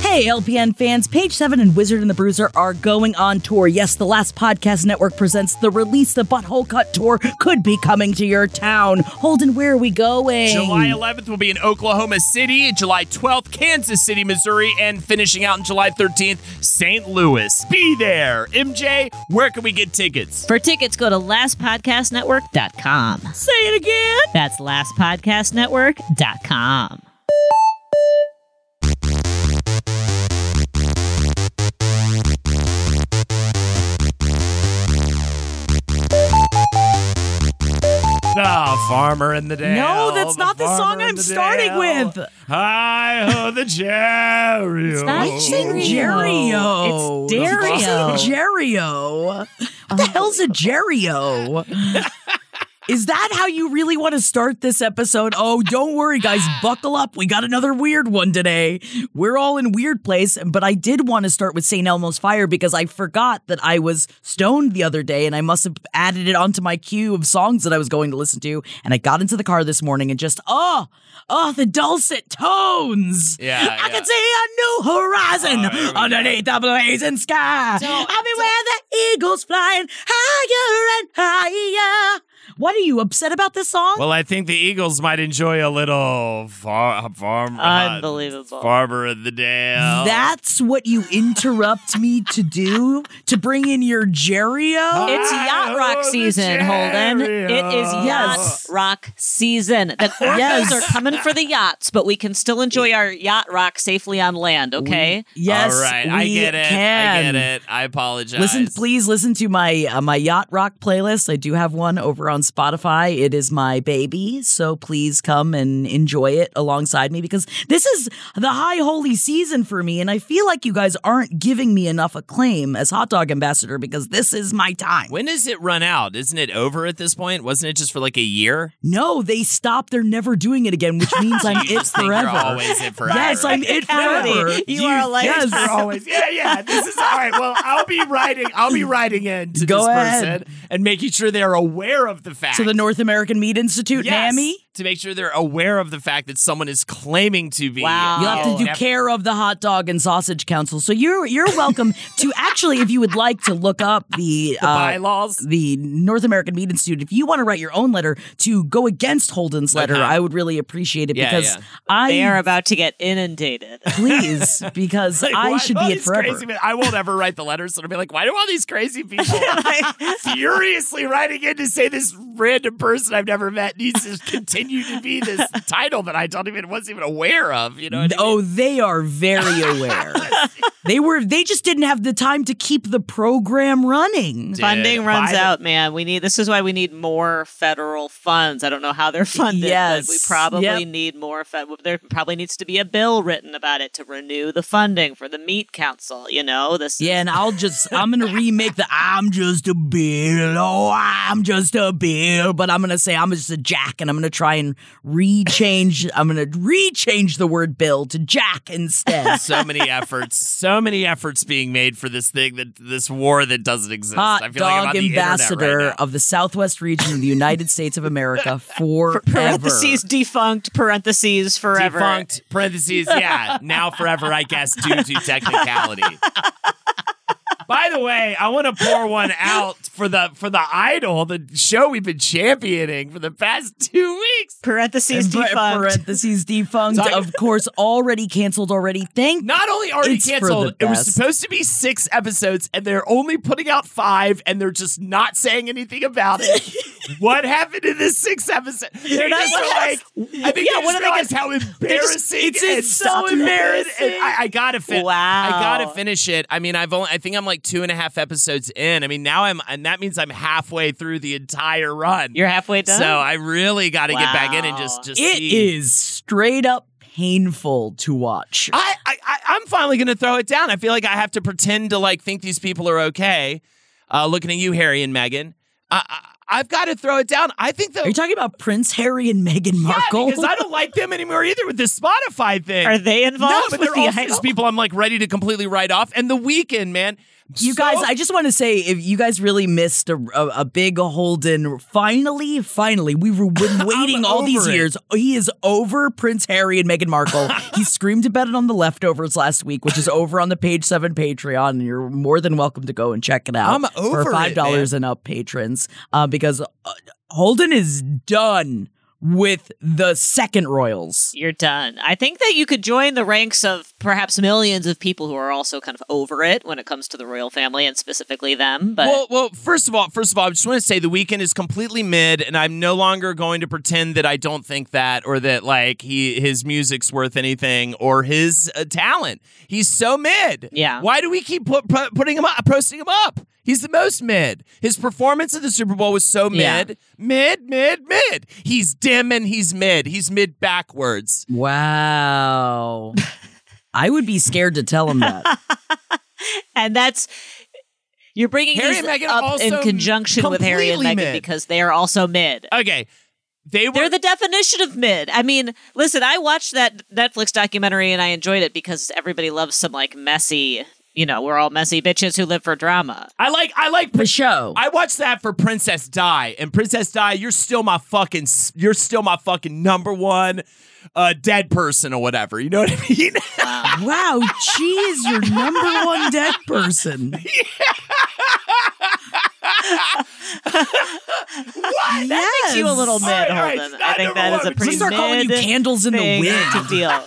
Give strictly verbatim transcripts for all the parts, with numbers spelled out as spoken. Hey, L P N fans, Page seven and Wizard and the Bruiser are going on tour. Yes, the Last Podcast Network presents the Release the Butthole Cut Tour could be coming to your town. Holden, where are we going? July eleventh will be in Oklahoma City, July twelfth, Kansas City, Missouri, and finishing out on July thirteenth, Saint Louis. Be there. M J, where can we get tickets? For tickets, go to last podcast network dot com. Say it again. That's last podcast network dot com. The farmer in the dale. No, that's the not the song I'm the starting dale. With. Hi-ho, the Jerry-o. It's not Jerry-o. It's Dario. It's Jerry-o. What the hell's a Jerry-o? Is that how you really want to start this episode? Oh, don't worry, guys. Buckle up. We got another weird one today. We're all in weird place, but I did want to start with Saint Elmo's Fire because I forgot that I was stoned the other day and I must have added it onto my queue of songs that I was going to listen to. And I got into the car this morning and just, oh, oh, the dulcet tones. Yeah, I yeah. can see a new horizon oh, underneath the blazing sky. Don't, I'll be don't. Where the eagles flying higher and higher. What are you upset about this song? Well, I think the Eagles might enjoy a little far, farm, unbelievable, uh, farmer in the dale. That's what you interrupt me to do to bring in your Jerry-o. It's yacht rock season, Holden. It is yacht rock season. The corpos yes. are coming for the yachts, but we can still enjoy our yacht rock safely on land. Okay? We, yes. All right. We I get it. Can. I get it. I apologize. Listen, please listen to my uh, my yacht rock playlist. I do have one over on Spotify. It is my baby, so please come and enjoy it alongside me because this is the high holy season for me, and I feel like you guys aren't giving me enough acclaim as hot dog ambassador because this is my time. When does it run out? Isn't it over at this point? Wasn't it just for like a year? No, they stopped. They're never doing it again, which means I'm it forever. You're always it forever. Yes, I'm it forever. You, you are like yes. you're always. Yeah, yeah. This is all right. Well, I'll be writing. I'll be writing in to Go this ahead. person and making sure they are aware of. The fact. So the North American Meat Institute, yes. NAMI? To make sure they're aware of the fact that someone is claiming to be. Wow. You'll have to do care of the hot dog and sausage council. So you're you're welcome to actually, if you would like to look up the, the uh, bylaws, the North American Meat Institute, if you want to write your own letter to go against Holden's letter, okay. I would really appreciate it yeah, because yeah. I. They are about to get inundated. Please, because like, I should be it forever. Crazy, I won't ever write the letters. So it'll be like, why do all these crazy people like, furiously writing in to say this random person I've never met needs to continue to be this title that I don't even wasn't even aware of, you know? What oh, I mean? They are very aware. They were. They just didn't have the time to keep the program running. Dude, funding runs out, the- man. We need. This is why we need more federal funds. I don't know how they're funded. Yes, but we probably yep. need more. Fe- there probably needs to be a bill written about it to renew the funding for the meat council. You know this. Yeah, is- and I'll just. I'm gonna remake the. I'm just a bill. Oh, I'm just a bill. But I'm gonna say I'm just a jack, and I'm gonna try and rechange. I'm gonna rechange the word bill to Jack instead. So many efforts. So. So many efforts being made for this thing, that this war that doesn't exist. Hot I feel dog like I'm on ambassador the right of the Southwest region of the United States of America forever. Parentheses defunct, parentheses forever. Defunct, parentheses, yeah. Now forever, I guess, due to technicality. By the way, I want to pour one out for the for the Idol, the show we've been championing for the past two weeks. Parentheses and defunct. Parentheses defunct. Of course, already canceled. Already thank. Not only already it's canceled. It was supposed to be six episodes, and they're only putting out five, and they're just not saying anything about it. What happened in this sixth episode? They're not like. I think yeah, they just realized how embarrassing. Just, it's it's so embarrassing. embarrassing. I, I gotta finish. Wow. I gotta finish it. I mean, I've only. I think I'm like two and a half episodes in. I mean, now I'm, and that means I'm halfway through the entire run. You're halfway done. So I really got to wow. get back in and just, just. It see. is straight up painful to watch. I, I, I I'm finally gonna throw it down. I feel like I have to pretend to like think these people are okay. Uh, looking at you, Harry and Meghan. I, I, I've got to throw it down. I think the- Are you talking about Prince Harry and Meghan Markle? Yeah, because I don't like them anymore either with this Spotify thing. Are they involved? No, but with they're the all these people I'm like ready to completely write off. And The Weeknd, man. You so- guys, I just want to say, if you guys really missed a, a, a big Holden, finally, finally, we've been waiting all these it. years. He is over Prince Harry and Meghan Markle. He screamed about it on The Leftovers last week, which is over on the Page seven Patreon, and you're more than welcome to go and check it out. I'm over for five dollars it, and up patrons, uh, because uh, Holden is done with the second royals. You're done. I think that you could join the ranks of perhaps millions of people who are also kind of over it when it comes to the royal family and specifically them. But well, well, first of all, first of all, I just want to say The Weeknd is completely mid, and I'm no longer going to pretend that I don't think that, or that like he his music's worth anything, or his uh, talent. He's so mid. Yeah. Why do we keep put, put, putting him up, posting him up? He's the most mid. His performance at the Super Bowl was so mid. Yeah. Mid, mid, mid. He's dim and he's mid. He's mid backwards. Wow. I would be scared to tell him that. And that's... You're bringing Harry this up in conjunction with Harry and Meghan mid. Because they are also mid. Okay. They were- They're the definition of mid. I mean, listen, I watched that Netflix documentary and I enjoyed it because everybody loves some like messy... You know, we're all messy bitches who live for drama. I like, I like the show. I watched that for Princess Di, and Princess Di, you're still my fucking, you're still my fucking number one uh, dead person or whatever. You know what I mean? Wow, wow she is your number one dead person. What? That yes. makes you a little mid, right, Holden. Right, I think that one. is a pretty mid. Let's start calling you candles in the wind to deal.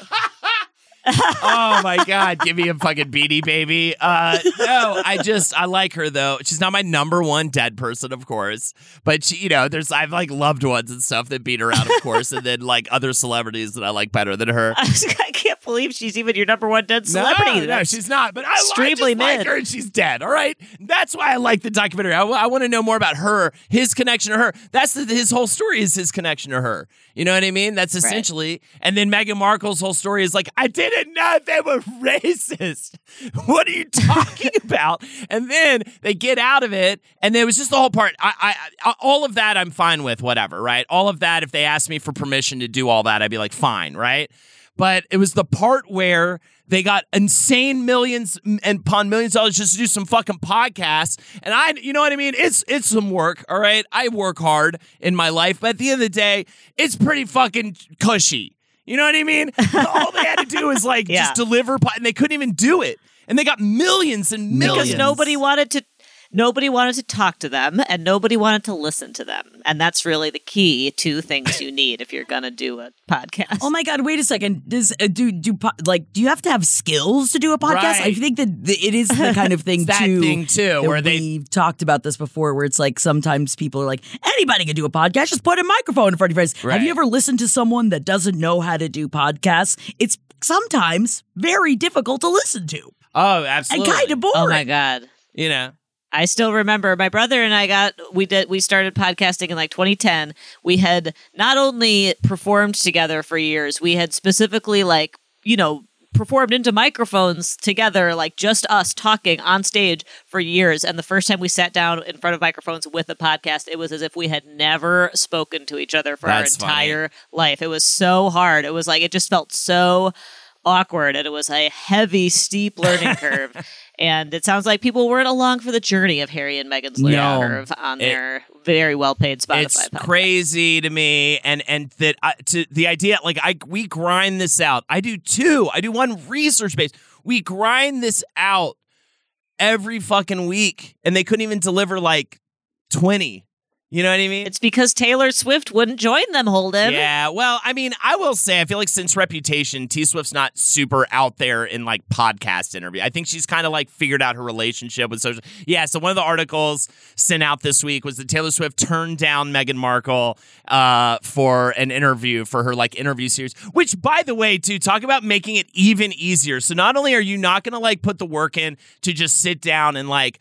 Oh my God, give me a fucking beanie, baby. Uh, no, I just, I like her though. She's not my number one dead person, of course. But she, you know, there's, I've like loved ones and stuff that beat her out, of course. And then like other celebrities that I like better than her. I, just, I can't believe she's even your number one dead celebrity. No, no she's not. But I, extremely I just mid. like her and she's dead, all right? That's why I like the documentary. I, I want to know more about her, his connection to her. That's the, his whole story is his connection to her. You know what I mean? That's essentially. Right. And then Meghan Markle's whole story is like, I did didn't know they were racist. What are you talking about? And then they get out of it, and there was just the whole part. I, I, I, all of that I'm fine with, whatever, right? All of that, if they asked me for permission to do all that, I'd be like, fine, right? But it was the part where they got insane millions and upon millions of dollars just to do some fucking podcasts. And I, you know what I mean? It's it's some work, all right? I work hard in my life, but at the end of the day, it's pretty fucking cushy. You know what I mean? All they had to do was like yeah. just deliver, and they couldn't even do it. And they got millions and millions because nobody wanted to. Nobody wanted to talk to them, and nobody wanted to listen to them. And that's really the key to things you need if you're going to do a podcast. Oh my God, wait a second. Does uh, do do po- like do you have to have skills to do a podcast? Right. I think that the, it is the kind of thing that too. thing too that where they we've talked about this before where it's like sometimes people are like anybody can do a podcast, just put a microphone in front of your face. Right. Have you ever listened to someone that doesn't know how to do podcasts? It's sometimes very difficult to listen to. Oh, absolutely. And kind of boring. Oh my God. You know, I still remember my brother and I got we did we started podcasting in like twenty ten. We had not only performed together for years, we had specifically like, you know, performed into microphones together, like just us talking on stage for years. And the first time we sat down in front of microphones with a podcast, it was as if we had never spoken to each other for That's our entire funny. life. It was so hard. It was like it just felt so awkward, and it was a heavy, steep learning curve. And it sounds like people weren't along for the journey of Harry and Meghan's learning no, curve on it, their very well-paid Spotify. It's podcast. crazy to me, and and that I, to the idea like I we grind this out. I do two. I do one research based. We grind this out every fucking week, and they couldn't even deliver like twenty. You know what I mean? It's because Taylor Swift wouldn't join them, Holden. Yeah, well, I mean, I will say, I feel like since Reputation, T Swift's not super out there in like podcast interview. I think she's kind of like figured out her relationship with social. Yeah, so one of the articles sent out this week was that Taylor Swift turned down Meghan Markle uh, for an interview for her like interview series, which, by the way, too, talk about making it even easier. So not only are you not going to like put the work in to just sit down and like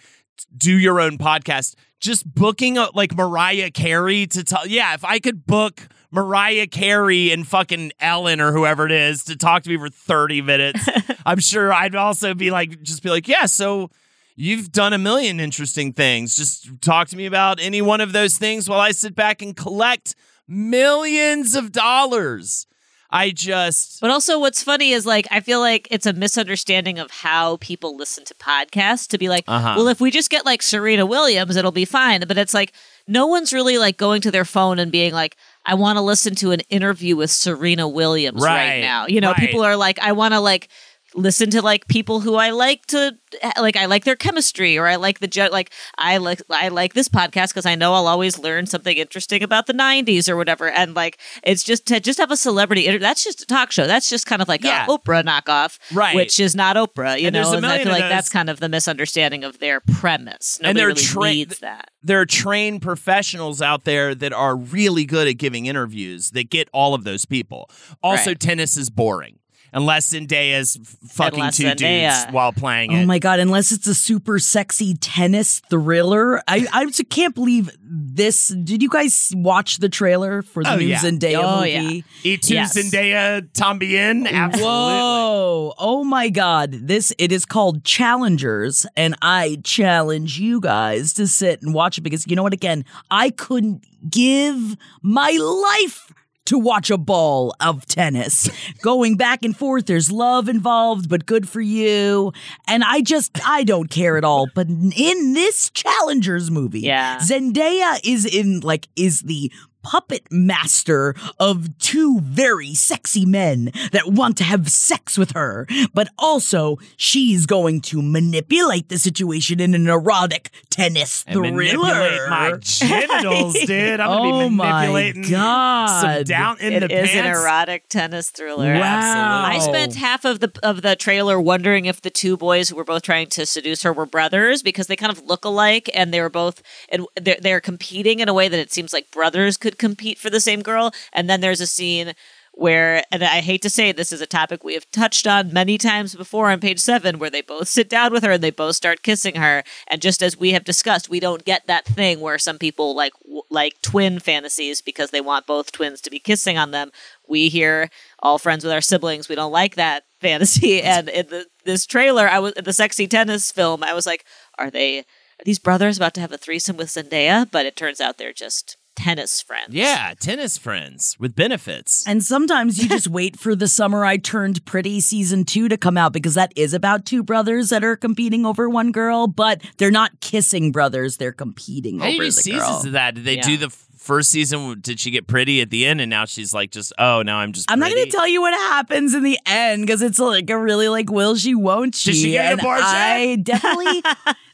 do your own podcast, just booking a, like Mariah Carey to talk. Yeah, if I could book Mariah Carey and fucking Ellen or whoever it is to talk to me for thirty minutes, I'm sure I'd also be like, just be like, yeah, so you've done a million interesting things. Just talk to me about any one of those things while I sit back and collect millions of dollars. I just... But also what's funny is like, I feel like it's a misunderstanding of how people listen to podcasts to be like, uh-huh. well, if we just get like Serena Williams, it'll be fine. But it's like, no one's really like going to their phone and being like, I want to listen to an interview with Serena Williams right, right now. You know, right. People are like, I want to like listen to like people who I like to, like, I like their chemistry, or I like the, jo- like, I like, I like this podcast because I know I'll always learn something interesting about the nineties or whatever. And like, it's just to just have a celebrity interview. That's just a talk show. That's just kind of like yeah. a Oprah knockoff, right? Which is not Oprah, you and know? And I feel like that's kind of the misunderstanding of their premise. Nobody and they're really tra- needs that. There are trained professionals out there that are really good at giving interviews that get all of those people. Also, right. Tennis is boring. Unless Zendaya's fucking Unless two Zendaya. dudes while playing it. Oh my God, unless it's a super sexy tennis thriller. I, I just can't believe this. Did you guys watch the trailer for the oh, new yeah. Zendaya oh, movie? Yeah. E two yes. Zendaya Tambien? Absolutely. Whoa. Oh my God. This, it is called Challengers, and I challenge you guys to sit and watch it because you know what? Again, I couldn't give my life to watch a ball of tennis going back and forth. There's love involved, but good for you. And I just, I don't care at all. But in this Challengers movie, yeah. Zendaya is in like, is the puppet master of two very sexy men that want to have sex with her, but also she's going to manipulate the situation in an erotic tennis and thriller. Manipulate my genitals, dude! I'm oh gonna be manipulating. My God. Some down in it the is pants. An erotic tennis thriller. Wow. Absolutely. I spent half of the of the trailer wondering if the two boys who were both trying to seduce her were brothers because they kind of look alike, and they were both and they're, they're competing in a way that it seems like brothers could compete for the same girl. And then there's a scene where, and I hate to say it, this is a topic we have touched on many times before on Page seven, where they both sit down with her and they both start kissing her. And just as we have discussed, we don't get that thing where some people like like twin fantasies because they want both twins to be kissing on them. We hear all friends with our siblings. We don't like that fantasy. And in the, this trailer, I was in the sexy tennis film, I was like, are they, are these brothers about to have a threesome with Zendaya? But it turns out they're just tennis friends. Yeah, tennis friends with benefits. And sometimes you just wait for The Summer I Turned Pretty season two to come out because that is about two brothers that are competing over one girl, but they're not kissing brothers. They're competing How over the girl. How many seasons of that? Did they yeah. do the f- first season? Did she get pretty at the end? And now she's like, just, oh, now I'm just I'm pretty. Not going to tell you what happens in the end because it's like a really like, will she, won't she? Did she get an abortion? I definitely...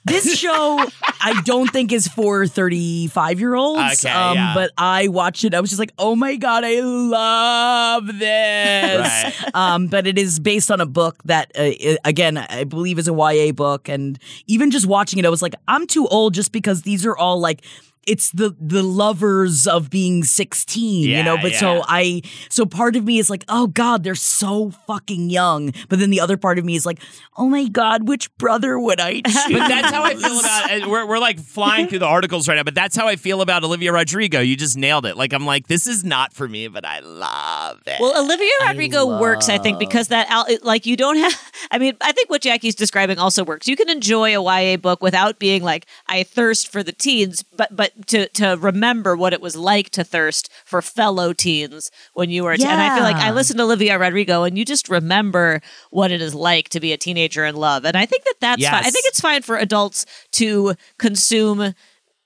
This show, I don't think is for thirty-five-year-olds, okay, um, yeah. but I watched it. I was just like, oh, my God, I love this. Right. Um, but it is based on a book that, uh, again, I believe is a Y A book. And even just watching it, I was like, I'm too old just because these are all like... It's the the lovers of being sixteen, yeah, you know? But yeah. so I, so part of me is like, oh God, they're so fucking young. But then the other part of me is like, oh my God, which brother would I choose? But that's how I feel about it. We're, we're like flying through the articles right now, but that's how I feel about Olivia Rodrigo. You just nailed it. Like, I'm like, this is not for me, but I love it. Well, Olivia Rodrigo I love... works, I think, because that, like, you don't have, I mean, I think what Jackie's describing also works. You can enjoy a Y A book without being like, I thirst for the teens, but, but, To, to remember what it was like to thirst for fellow teens when you were a teen. Yeah. And I feel like I listened to Olivia Rodrigo and you just remember what it is like to be a teenager in love. And I think that that's yes. fine. I think it's fine for adults to consume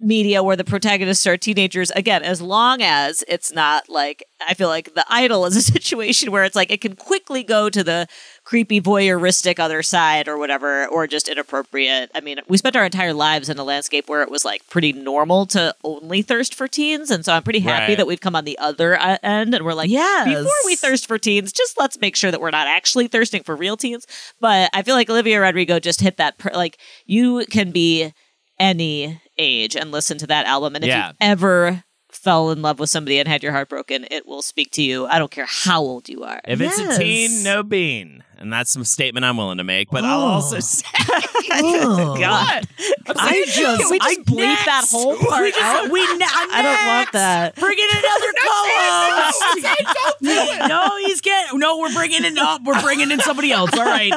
media where the protagonists are teenagers, again, as long as it's not like, I feel like The Idol is a situation where it's like it can quickly go to the creepy voyeuristic other side or whatever, or just inappropriate. I mean, we spent our entire lives in a landscape where it was like pretty normal to only thirst for teens. And so I'm pretty happy right. that we've come on the other end and we're like, yes. before we thirst for teens, just let's make sure that we're not actually thirsting for real teens. But I feel like Olivia Rodrigo just hit that, per- like you can be any age and listen to that album. And if yeah. you ever fell in love with somebody and had your heart broken, it will speak to you. I don't care how old you are. If yes. it's a teen, no bean. And that's a statement I'm willing to make, but oh. I'll also say, oh. God, I, I just, can we just I bleep next. that whole part we just, out? We ne- I don't want that. Bring in another co-host. Don't do it. No, he's getting, no, we're bringing in, oh, we're bringing in somebody else. All right.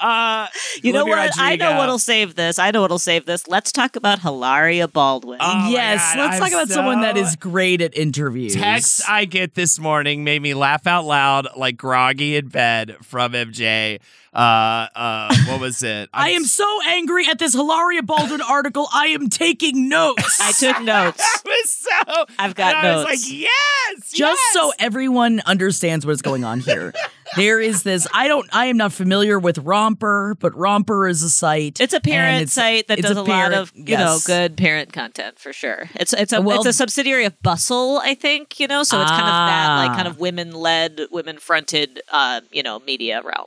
Uh, you know what? I know what'll save this. I know what'll save this. Let's talk about Hilaria Baldwin. Oh yes. God, let's I'm talk about so someone that is great at interviews. Text I get this morning made me laugh out loud, like groggy in bed from M J. Uh, uh, what was it? I'm I am so angry at this Hilaria Baldwin article. I am taking notes. I took notes. That was so. I've got and notes. I was like, yes. Just yes. so everyone understands what's going on here. There is this. I don't. I am not familiar with Romper, but Romper is a site. It's a parent it's, site that does a, a parent, lot of you yes. know good parent content for sure. It's it's a well, it's a subsidiary of Bustle, I think. You know, so it's ah. kind of that like kind of women led, women fronted, uh, you know, media realm.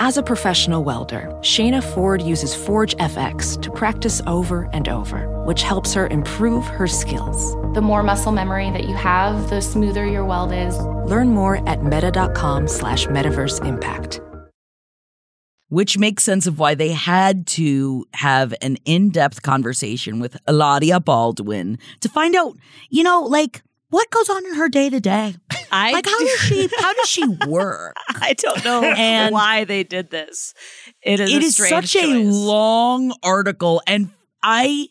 As a professional welder, Shayna Ford uses Forge F X to practice over and over, which helps her improve her skills. The more muscle memory that you have, the smoother your weld is. Learn more at meta.com slash metaverse impact. Which makes sense of why they had to have an in-depth conversation with Hilaria Baldwin to find out, you know, like, what goes on in her day to day? I like how do. does she how does she work? I don't know and why they did this. It is it a is such choice. a long article, and I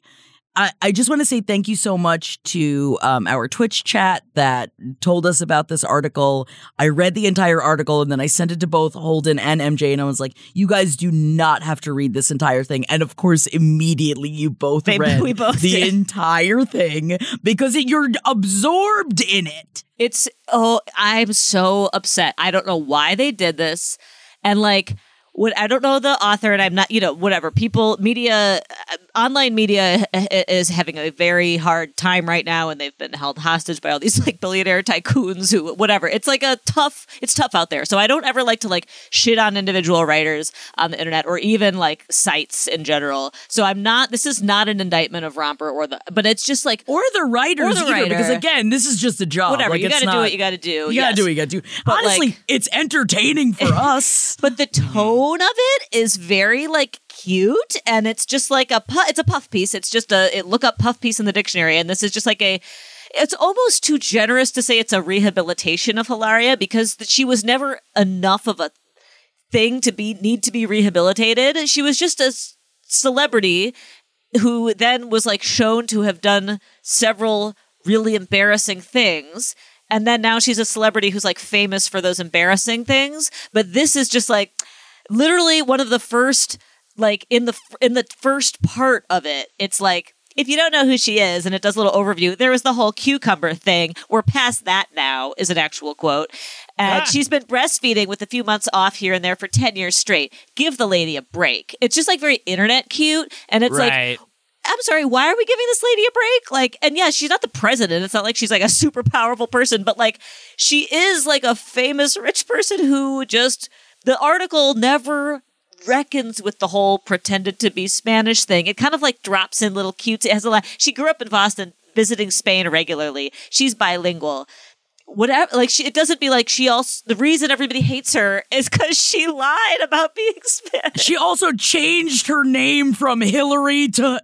I, I just want to say thank you so much to um, our Twitch chat that told us about this article. I read the entire article and then I sent it to both Holden and M J, and I was like, "You guys do not have to read this entire thing." And of course, immediately you both Baby, read we both the did. entire thing because it, you're absorbed in it. It's oh, I'm so upset. I don't know why they did this, and like. What, I don't know the author, and I'm not, you know, whatever. People, media, online media is having a very hard time right now, and they've been held hostage by all these like billionaire tycoons who, whatever. It's like a tough, it's tough out there. So I don't ever like to like shit on individual writers on the internet or even like sites in general. So I'm not, this is not an indictment of Romper or the, but it's just like. Or the writers or the either, writer. Because again, this is just a job. Whatever, like, you gotta not, do what you gotta do. You yes. gotta do what you gotta do. But honestly, like, it's entertaining for us. But the tone of it is very like cute, and it's just like a pu- it's a puff piece. It's just a it, look up puff piece in the dictionary, and this is just like a. It's almost too generous to say it's a rehabilitation of Hilaria because th- she was never enough of a thing to be need to be rehabilitated. She was just a s- celebrity who then was like shown to have done several really embarrassing things. And then now she's a celebrity who's like famous for those embarrassing things. But this is just like literally one of the first, like in the in the first part of it, it's like, if you don't know who she is, and it does a little overview, there was the whole cucumber thing. We're past that now, is an actual quote. And ah. she's been breastfeeding with a few months off here and there for ten years straight. Give the lady a break. It's just like very internet cute. And it's right. like, I'm sorry, why are we giving this lady a break? Like, and yeah, she's not the president. It's not like she's like a super powerful person, but like she is like a famous rich person who just... The article never reckons with the whole pretended to be Spanish thing. It kind of like drops in little cutes. It has a lot. She grew up in Boston, visiting Spain regularly. She's bilingual. Whatever, like she, it doesn't be like she also. The reason everybody hates her is because she lied about being Spanish. She also changed her name from Hillary to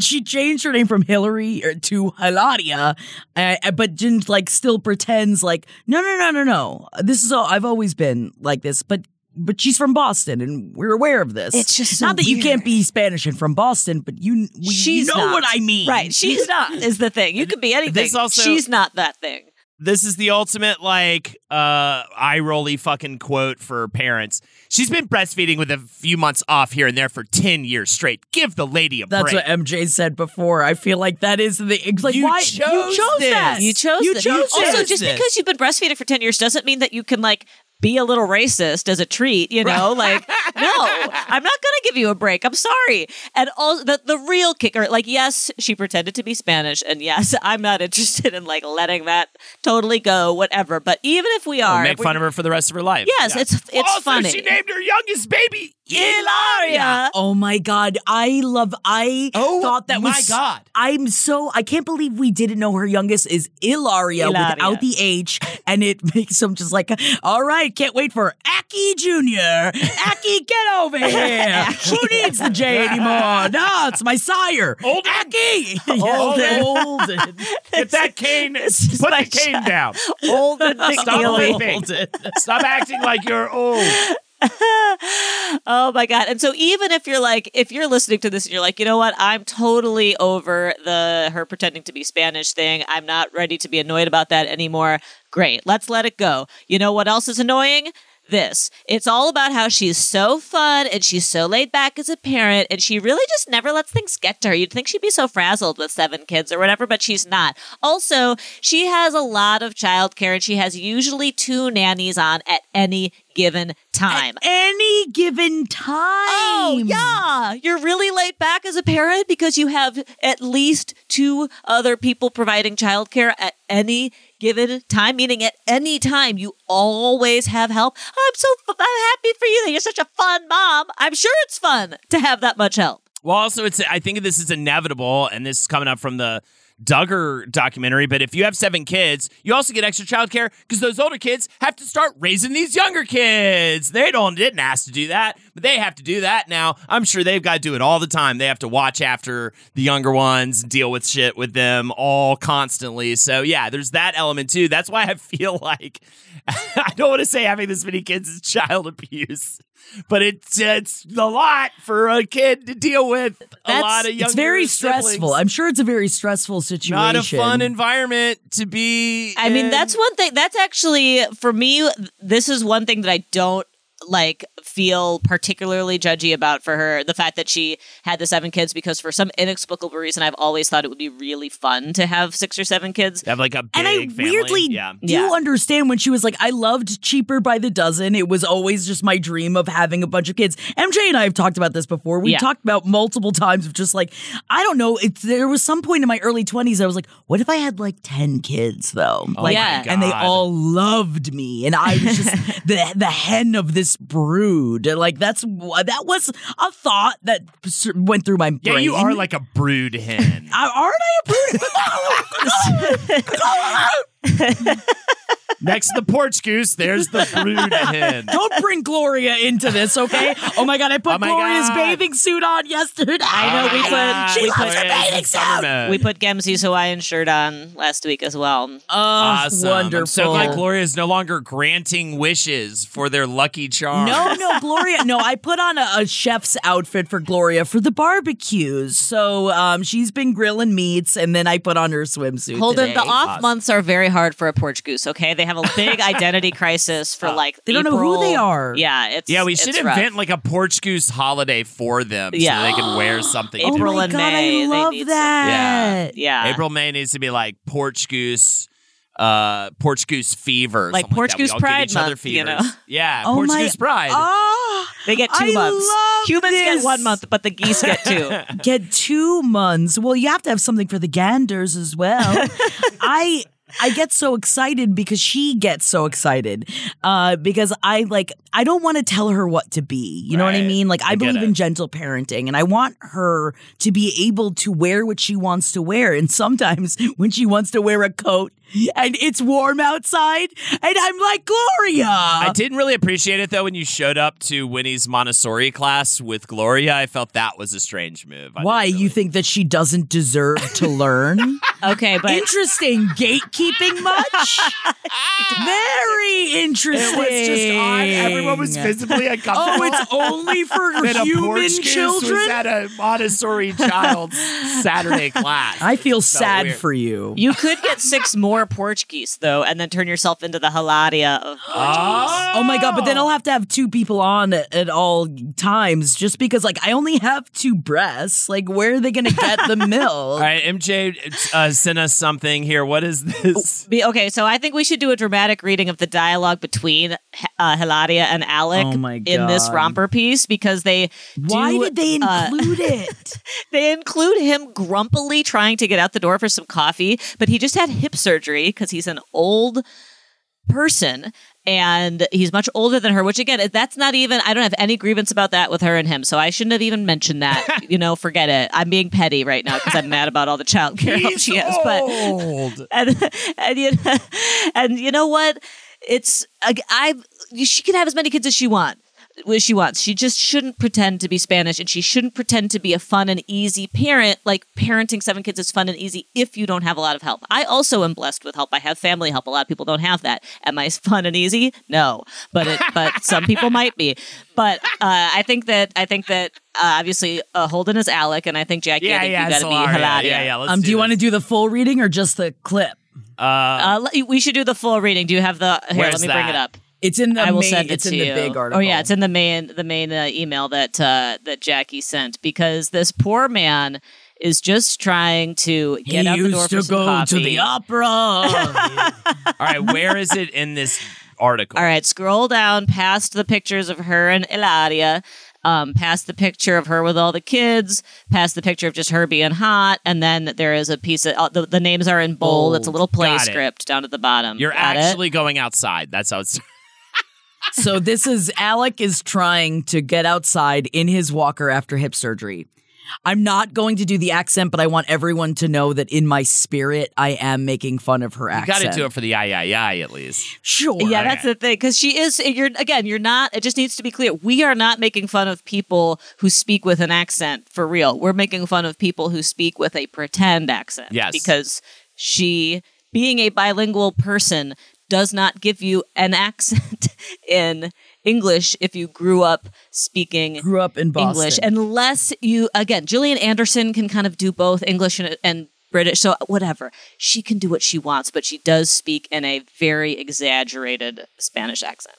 She changed her name from Hillary to Hilaria, uh, but didn't like still pretends like, no, no, no, no, no. This is all I've always been like this. But but she's from Boston and we're aware of this. It's just so not that weird. You can't be Spanish and from Boston, but you, we, she's you know not. What I mean. Right. She's not is the thing. You could be anything. This also, she's not that thing. This is the ultimate, like, uh, eye-rolly fucking quote for parents. She's been breastfeeding with a few months off here and there for ten years straight. Give the lady a That's break. That's what M J said before. I feel like that is the... Like, you, why? Chose you chose this. That. You chose you this. Chose you also, this. Just because you've been breastfeeding for ten years doesn't mean that you can, like, be a little racist as a treat, you know? Like, no, I'm not going to give you a break. I'm sorry. And all the, the real kicker, like, yes, she pretended to be Spanish, and yes, I'm not interested in, like, letting that totally go, whatever. But even if we are... Oh, make we, fun of her for the rest of her life. Yes, yeah. it's it's also, funny. Also, she named her youngest baby Hilaria. Oh, my God. I love... I oh, thought that was... Oh, my God. I'm so... I can't believe we didn't know her youngest is Hilaria, Hilaria. Without the H, and it makes them just like, all right, can't wait for Aki Junior Aki, get over here. Who needs the J anymore? No, it's my sire. Old Aki. Olden. Olden. Get that cane. Put the cane shot. Down. Olden. Stop leaving. Stop acting like you're old. Oh my God. And so even if you're like, if you're listening to this and you're like, you know what, I'm totally over the her pretending to be Spanish thing. I'm not ready to be annoyed about that anymore. Great. Let's let it go. You know what else is annoying? This. It's all about how she's so fun and she's so laid back as a parent and she really just never lets things get to her. You'd think she'd be so frazzled with seven kids or whatever, but she's not. Also, she has a lot of childcare and she has usually two nannies on at any given time. At any given time. Oh, yeah. You're really laid back as a parent because you have at least two other people providing childcare at any given time, meaning at any time you always have help. I'm so f- I'm happy for you that you're such a fun mom. I'm sure it's fun to have that much help. Well, also, it's I think this is inevitable, and this is coming up from the Duggar documentary, but if you have seven kids, you also get extra childcare because those older kids have to start raising these younger kids. They don't didn't ask to do that, but they have to do that now. I'm sure they've got to do it all the time. They have to watch after the younger ones, deal with shit with them all constantly. So yeah, there's that element too. That's why I feel like I don't want to say having this many kids is child abuse, but it's it's a lot for a kid to deal with. That's, a lot of younger It's very siblings. Stressful. I'm sure it's a very stressful situation. Not a fun environment to be I in. Mean, that's one thing. That's actually, for me, this is one thing that I don't, like, feel particularly judgy about for her. The fact that she had the seven kids, because for some inexplicable reason, I've always thought it would be really fun to have six or seven kids. Have like a big and I family. Weirdly yeah. do yeah. understand when she was like, I loved Cheaper by the Dozen. It was always just my dream of having a bunch of kids. M J and I have talked about this before. We yeah. talked about multiple times of just like, I don't know. It's, there was some point in my early twenties, I was like, what if I had like ten kids though? Oh like, yeah. And they all loved me. And I was just the, the hen of this brood. Like that's that was a thought that went through my brain. Yeah, you are like a brood hen. I, aren't I a brood hen? Next to the porch goose, there's the brood hen. Don't bring Gloria into this, okay? Oh my God, I put oh Gloria's God. bathing suit on yesterday. I know we put ah, she we loves put her bathing suit. We put Gemzi's Hawaiian shirt on last week as well. Oh, awesome. Wonderful! I'm so glad Gloria is no longer granting wishes for their lucky charm. No, no, Gloria. No, I put on a, a chef's outfit for Gloria for the barbecues. So um, she's been grilling meats, and then I put on her swimsuit. Holden, today. The off awesome. months are very hard for a porch goose. Okay, they have. Have a big identity crisis for like they April. Don't know who they are. Yeah, it's yeah. We it's should rough. invent like a porch goose holiday for them, yeah. so they can wear something. April oh my and God, May, I love they that. Yeah. yeah, April May needs to be like porch goose, uh, porch goose fever, like porch like goose pride each month. Other fevers. You know, yeah, oh porch my, goose pride. Oh, they get two I months. Humans this. get one month, but the geese get two. Get two months. Well, you have to have something for the ganders as well. I. I get so excited because she gets so excited uh, because I like I don't want to tell her what to be. You right. know what I mean? Like I, I believe in gentle parenting and I want her to be able to wear what she wants to wear. And sometimes when she wants to wear a coat, and it's warm outside, and I'm like, Gloria! I didn't really appreciate it, though, when you showed up to Winnie's Montessori class with Gloria. I felt that was a strange move. I Why? Really... You think that she doesn't deserve to learn? Okay, but... Interesting. Gatekeeping much? Very interesting. It was just odd. Everyone was visibly uncomfortable. Oh, it's only for human children? Was at a Montessori child's Saturday class. I feel so sad weird. for you. You could get six more Portuguese, though, and then turn yourself into the Hilaria of Portuguese. Oh. oh, my God. But then I'll have to have two people on at, at all times just because, like, I only have two breasts. Like, where are they going to get the milk? All right, M J uh, sent us something here. What is this? Okay, so I think we should do a dramatic reading of the dialogue between uh, Hilaria and Alec oh my God. in this romper piece because they Why do, did they include uh, it? They include him grumpily trying to get out the door for some coffee, but he just had hip surgery because he's an old person and he's much older than her, which again, that's not even, I don't have any grievance about that with her and him. So I shouldn't have even mentioned that, you know, forget it. I'm being petty right now because I'm mad about all the child care help she has. But, and, and, you know, and you know what? It's, I, I, she can have as many kids as she wants. What she wants. She just shouldn't pretend to be Spanish, and she shouldn't pretend to be a fun and easy parent. Like, parenting seven kids is fun and easy if you don't have a lot of help. I also am blessed with help. I have family help. A lot of people don't have that. Am I fun and easy? No, but it, but some people might be. But uh, I think that I think that uh, obviously uh, Holden is Alec, and I think Jackie. Yeah, I think yeah, you gotta Hilaria. be Hilaria. Yeah, yeah. Let's um, do, do you want to do the full reading or just the clip? Uh, uh, we should do the full reading. Do you have the? Here, let me that? bring it up. It's in the I will main, send it it's to in the you. big article. Oh yeah, it's in the main the main uh, email that uh, that Jackie sent because this poor man is just trying to get he out the door for some coffee. He used to go to the opera. All right, where is it in this article? All right, scroll down past the pictures of her and Hilaria, um, past the picture of her with all the kids, past the picture of just her being hot, and then there is a piece of, uh, the, the names are in bold. It's a little play script down at the bottom. You're Got actually it? going outside. That's how it's... So this is, Alec is trying to get outside in his walker after hip surgery. I'm not going to do the accent, but I want everyone to know that in my spirit, I am making fun of her you accent. You got to do it for the aye, aye, aye, at least. Sure. Yeah, okay. That's the thing. Because she is, you're again, you're not, it just needs to be clear. We are not making fun of people who speak with an accent for real. We're making fun of people who speak with a pretend accent. Yes. Because she, being a bilingual person, does not give you an accent in English if you grew up speaking grew up in Boston. English. Unless you, again, Gillian Anderson can kind of do both English and, and British, so whatever. She can do what she wants, but she does speak in a very exaggerated Spanish accent.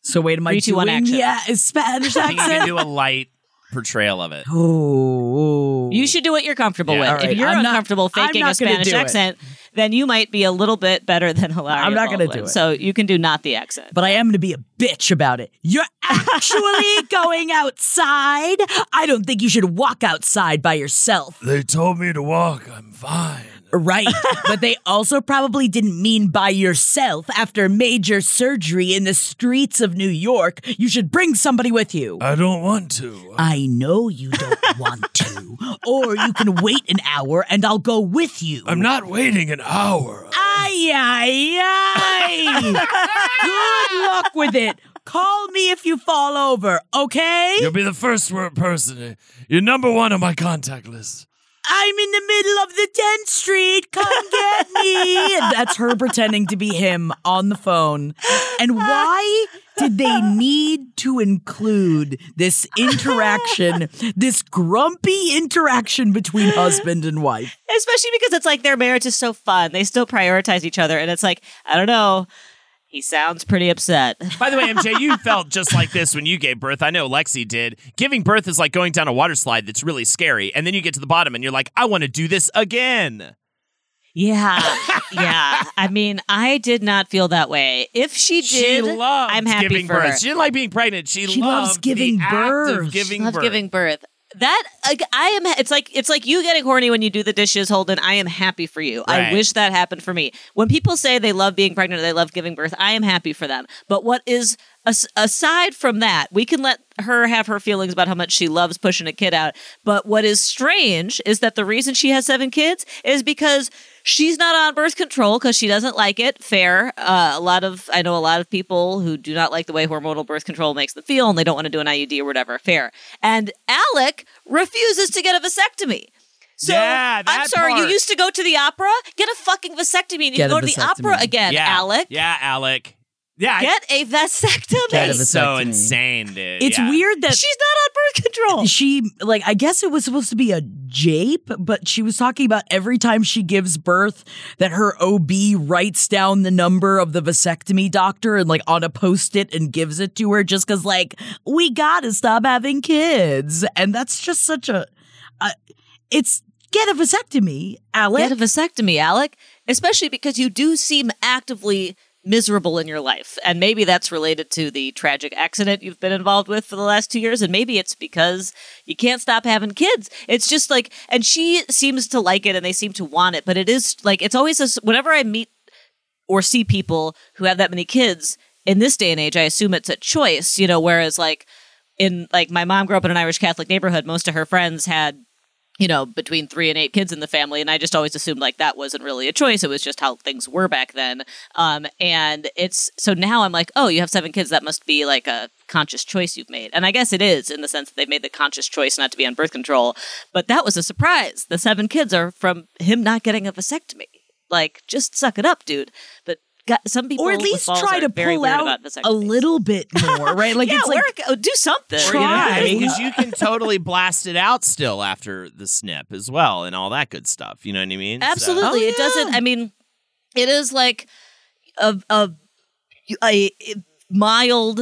So wait, am I doing yeah, Spanish accent? You can do a light portrayal of it. Oh, you should do what you're comfortable yeah, with. Right. If you're I'm uncomfortable not, faking a Spanish accent, it. then you might be a little bit better than Hilaria. I'm not going to do it. So you can do not the accent. But I am going to be a bitch about it. You're actually going outside? I don't think you should walk outside by yourself. They told me to walk. I'm fine. Right. But they also probably didn't mean by yourself. After major surgery in the streets of New York, you should bring somebody with you. I don't want to. I know you don't want to. Or you can wait an hour and I'll go with you. I'm not waiting an hour. Aye, aye, aye. Good luck with it. Call me if you fall over, okay? You'll be the first person. You're number one on my contact list. I'm in the middle of the tenth Street. Come get me. And that's her pretending to be him on the phone. And why did they need to include this interaction, this grumpy interaction between husband and wife? Especially because it's like their marriage is so fun. They still prioritize each other. And it's like, I don't know. He sounds pretty upset. By the way, M J, you felt just like this when you gave birth. I know Lexi did. Giving birth is like going down a water slide that's really scary. And then you get to the bottom and you're like, I want to do this again. Yeah. Yeah. I mean, I did not feel that way. If she did, she I'm happy giving for birth. Her. She didn't like being pregnant. She, she loved loves giving the birth. Act of giving she loves birth. giving birth. That like, I am. It's like it's like you getting horny when you do the dishes, Holden. I am happy for you. Right. I wish that happened for me. When people say they love being pregnant, or they love giving birth. I am happy for them. But what is as- aside from that, we can let her have her feelings about how much she loves pushing a kid out. But what is strange is that the reason she has seven kids is because She's not on birth control because she doesn't like it. Fair. Uh, a lot of I know a lot of people who do not like the way hormonal birth control makes them feel, and they don't want to do an I U D or whatever. Fair. And Alec refuses to get a vasectomy. So, yeah, that I'm sorry, part. You used to go to the opera? Get a fucking vasectomy and you can go to the opera again, yeah. Alec. Yeah, Alec. Yeah, get I, a vasectomy. Get a vasectomy. So insane, dude. It's yeah. weird that she's not on birth control. She, like, I guess it was supposed to be a jape, but she was talking about every time she gives birth that her O B writes down the number of the vasectomy doctor and, like, on a post-it and gives it to her just because, like, we gotta stop having kids. And that's just such a... Uh, it's get a vasectomy, Alec. Get a vasectomy, Alec. Especially because you do seem actively... miserable in your life. And maybe that's related to the tragic accident you've been involved with for the last two years. And maybe it's because you can't stop having kids. It's just like, and she seems to like it and they seem to want it. But it is like, it's always, a, whenever I meet or see people who have that many kids in this day and age, I assume it's a choice, you know, whereas like in like my mom grew up in an Irish Catholic neighborhood, most of her friends had, you know, between three and eight kids in the family. And I just always assumed like that wasn't really a choice. It was just how things were back then. Um, and it's so now I'm like, oh, you have seven kids. That must be like a conscious choice you've made. And I guess it is in the sense that they made the conscious choice not to be on birth control. But that was a surprise. The seven kids are from him not getting a vasectomy. Like, just suck it up, dude. But God, some people, or at least try to pull out a little bit more, right? Like, yeah, it's like, or do something. Or, you know, I mean, because you can totally blast it out still after the snip as well, and all that good stuff. You know what I mean? Absolutely, so. oh, yeah. It doesn't. I mean, it is like a a, a mild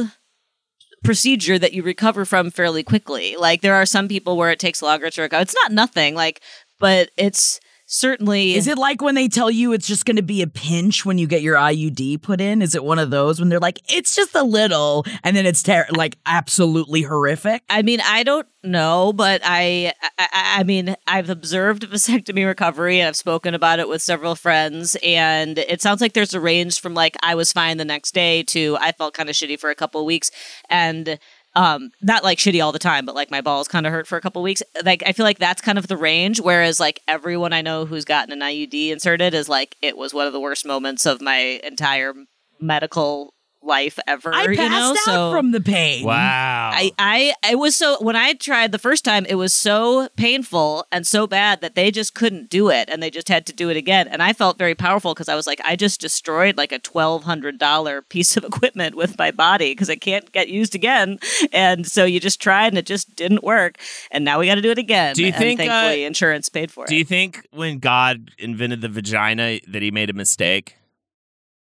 procedure that you recover from fairly quickly. Like, there are some people where it takes longer to recover. It's not nothing, like, but it's. Certainly. Is it like when they tell you it's just going to be a pinch when you get your I U D put in? Is it one of those when they're like, it's just a little, and then it's ter- like absolutely horrific? I mean, I don't know, but I, I, I mean, I've observed vasectomy recovery and I've spoken about it with several friends, and it sounds like there's a range from like, I was fine the next day to I felt kind of shitty for a couple of weeks. And Um, not like shitty all the time, but like my balls kind of hurt for a couple weeks. Like, I feel like that's kind of the range. Whereas like everyone I know who's gotten an I U D inserted is like, it was one of the worst moments of my entire medical life ever. I passed you know? out so, from the pain. Wow. I, I, I was so, when I tried the first time, it was so painful and so bad that they just couldn't do it. And they just had to do it again. And I felt very powerful because I was like, I just destroyed like a twelve hundred dollars piece of equipment with my body because it can't get used again. And so you just tried and it just didn't work. And now we got to do it again. Do you and think, thankfully, uh, insurance paid for it. Do you think when God invented the vagina that he made a mistake?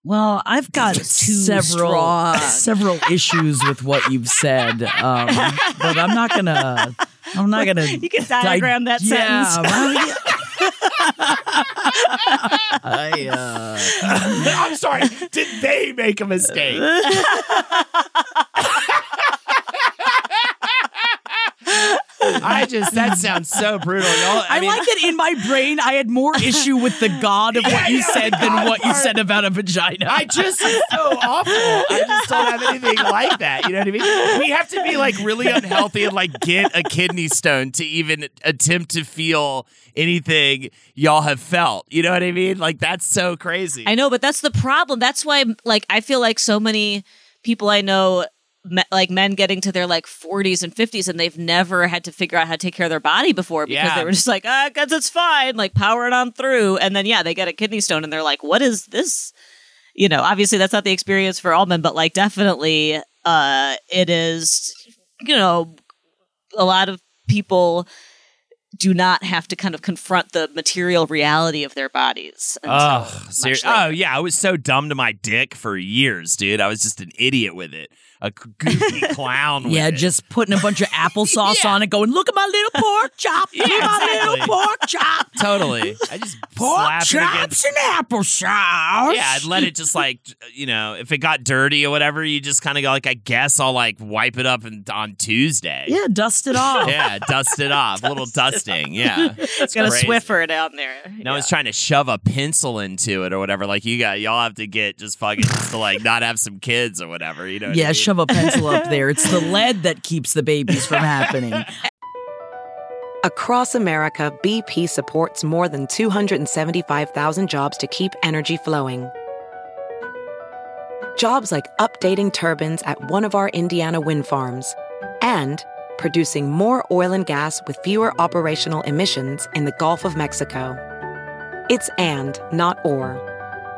Well, I've got several several issues with what you've said, um, but I'm not gonna. I'm not gonna. You can diagram di- that yeah, sentence. Right? I, uh... I'm sorry. Did they make a mistake? I just, that sounds so brutal, y'all. I, I mean, like that in my brain, I had more issue with the God of what yeah, you yeah, said than what part. You said about a vagina. I just, it's so awful. I just don't have anything like that. You know what I mean? We have to be like really unhealthy and like get a kidney stone to even attempt to feel anything y'all have felt. You know what I mean? Like, that's so crazy. I know, but that's the problem. That's why, like, I feel like so many people I know, Me, like men getting to their like forties and fifties and they've never had to figure out how to take care of their body before because yeah. they were just like, ah, guess it's fine, like power it on through. And then, yeah, they get a kidney stone and they're like, what is this? You know, obviously that's not the experience for all men, but like definitely uh, it is, you know, a lot of people do not have to kind of confront the material reality of their bodies. Oh, ser- oh, yeah. I was so dumb to my dick for years, dude. I was just an idiot with it. A goofy clown with yeah, it. Just putting a bunch of applesauce yeah. on it, going, look at my little pork chop. Look yeah, at my exactly. little pork chop. Totally. I just pork chops and applesauce. Yeah, I'd let it just like, you know, if it got dirty or whatever, you just kind of go like, I guess I'll like wipe it up and on Tuesday. Yeah, dust it off. yeah, dust it off. A little dusting. Yeah. It's got crazy. A Swiffer down there. No one's yeah. trying to shove a pencil into it or whatever. Like, you got, y'all have to get just fucking just to like not have some kids or whatever. You know what yeah, I mean? Shove a pencil up there. It's the lead that keeps the babies from happening. Across America, B P supports more than two hundred seventy-five thousand jobs to keep energy flowing. Jobs like updating turbines at one of our Indiana wind farms, and producing more oil and gas with fewer operational emissions in the Gulf of Mexico. It's and, not or.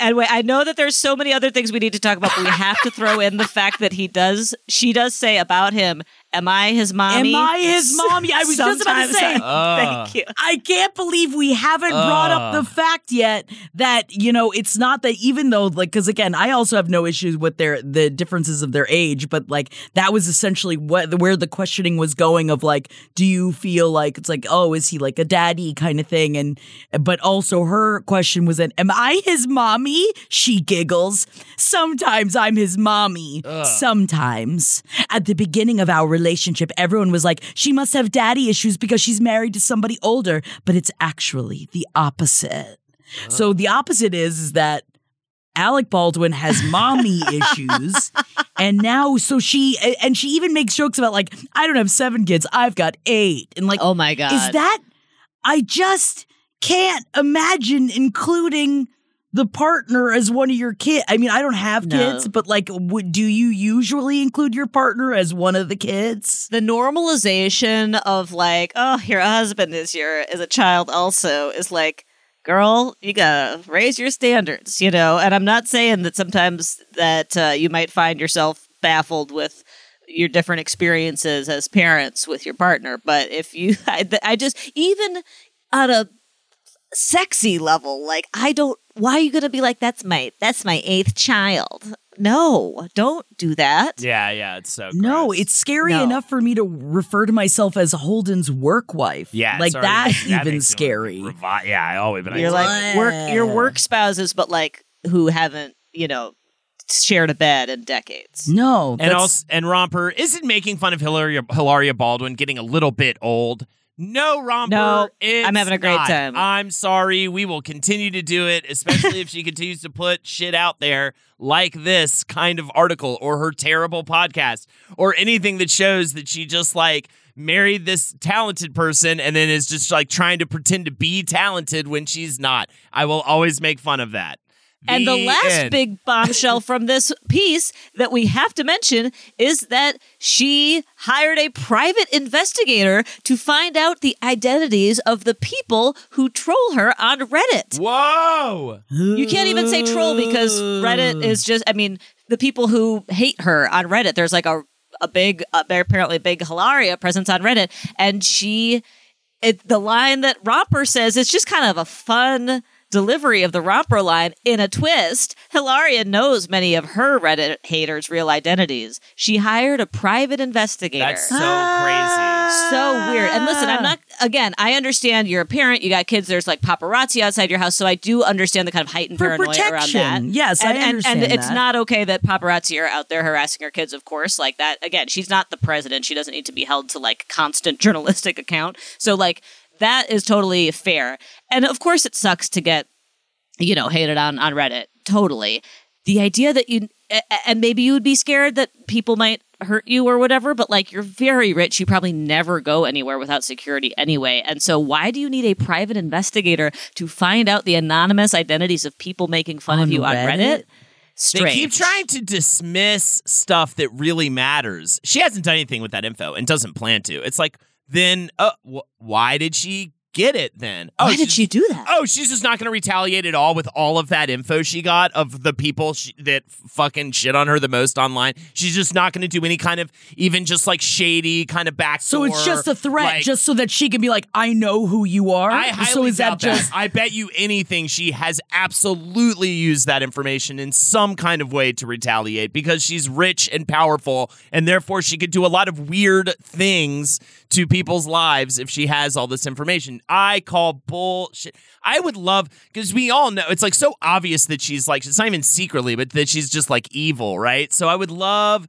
Anyway, I know that there's so many other things we need to talk about, but we have to throw in the fact that he does, she does say about him, am I his mommy? Am I his mommy? I was just about to say, uh, thank you. I can't believe we haven't uh, brought up the fact yet that, you know, it's not that even though, like, because again, I also have no issues with their the differences of their age, but like that was essentially what where the questioning was going of like, do you feel like it's like, oh, is he like a daddy kind of thing? And but also her question was that, am I his mommy? She giggles. Sometimes I'm his mommy. Uh. Sometimes. At the beginning of our relationship, Relationship. Everyone was like, she must have daddy issues because she's married to somebody older, but it's actually the opposite. Uh. So the opposite is, is that Alec Baldwin has mommy issues, and now so she and she even makes jokes about like, I don't have seven kids, I've got eight, and like, oh my god, is that I just can't imagine including the partner as one of your kids. I mean, I don't have kids, no. but like, w- do you usually include your partner as one of the kids? The normalization of like, oh, your husband is your is a child also is like, girl, you gotta raise your standards, you know? And I'm not saying that sometimes that uh, you might find yourself baffled with your different experiences as parents with your partner. But if you, I, I just, even on a sexy level, like, I don't, why are you going to be like, that's my that's my eighth child? No, don't do that. Yeah, yeah, it's so gross. No, it's scary no. enough for me to refer to myself as Holden's work wife. Yeah, like already, that's that even scary. Like, revi- yeah, I always been. You're like, like work your work spouses, but like who haven't, you know, shared a bed in decades. No, and also, and Romper isn't making fun of Hilaria, Hilaria Baldwin getting a little bit old. No, Romper, no, it's I'm having a great not. time. I'm sorry. We will continue to do it, especially if she continues to put shit out there like this kind of article or her terrible podcast or anything that shows that she just, like, married this talented person and then is just, like, trying to pretend to be talented when she's not. I will always make fun of that. The and the last end. big bombshell from this piece that we have to mention is that she hired a private investigator to find out the identities of the people who troll her on Reddit. Whoa! You can't even say troll because Reddit is just, I mean, the people who hate her on Reddit, there's like a, a big, uh, apparently big Hilaria presence on Reddit. And she, it, the line that Romper says, it's just kind of a fun delivery of the Romper line. In a twist, Hilaria knows many of her Reddit haters' real identities. She hired a private investigator. That's so ah. crazy. So weird. And listen, I'm not, again, I understand you're a parent, you got kids, there's like paparazzi outside your house, so I do understand the kind of heightened For paranoia protection. around that. Yes, and, I understand And, and that. It's not okay that paparazzi are out there harassing her kids, of course. Like that, again, she's not the president. She doesn't need to be held to like constant journalistic account. So like, that is totally fair. And of course it sucks to get, you know, hated on, on Reddit. Totally. The idea that you, and maybe you would be scared that people might hurt you or whatever, but like you're very rich. You probably never go anywhere without security anyway. And so why do you need a private investigator to find out the anonymous identities of people making fun on of you Reddit? on Reddit? Strange. They keep trying to dismiss stuff that really matters. She hasn't done anything with that info and doesn't plan to. It's like, then uh, wh- why did she get it then? Oh, why did she do that? Oh, she's just not going to retaliate at all with all of that info she got of the people she, that fucking shit on her the most online. She's just not going to do any kind of even just like shady kind of backdoor. So it's just a threat like, just so that she can be like, I know who you are. I highly so is doubt that, just- that. I bet you anything she has absolutely used that information in some kind of way to retaliate because she's rich and powerful and therefore she could do a lot of weird things to people's lives if she has all this information. I call bullshit. I would love, because we all know, it's like so obvious that she's like, it's not even secretly, but that she's just like evil, right? So I would love,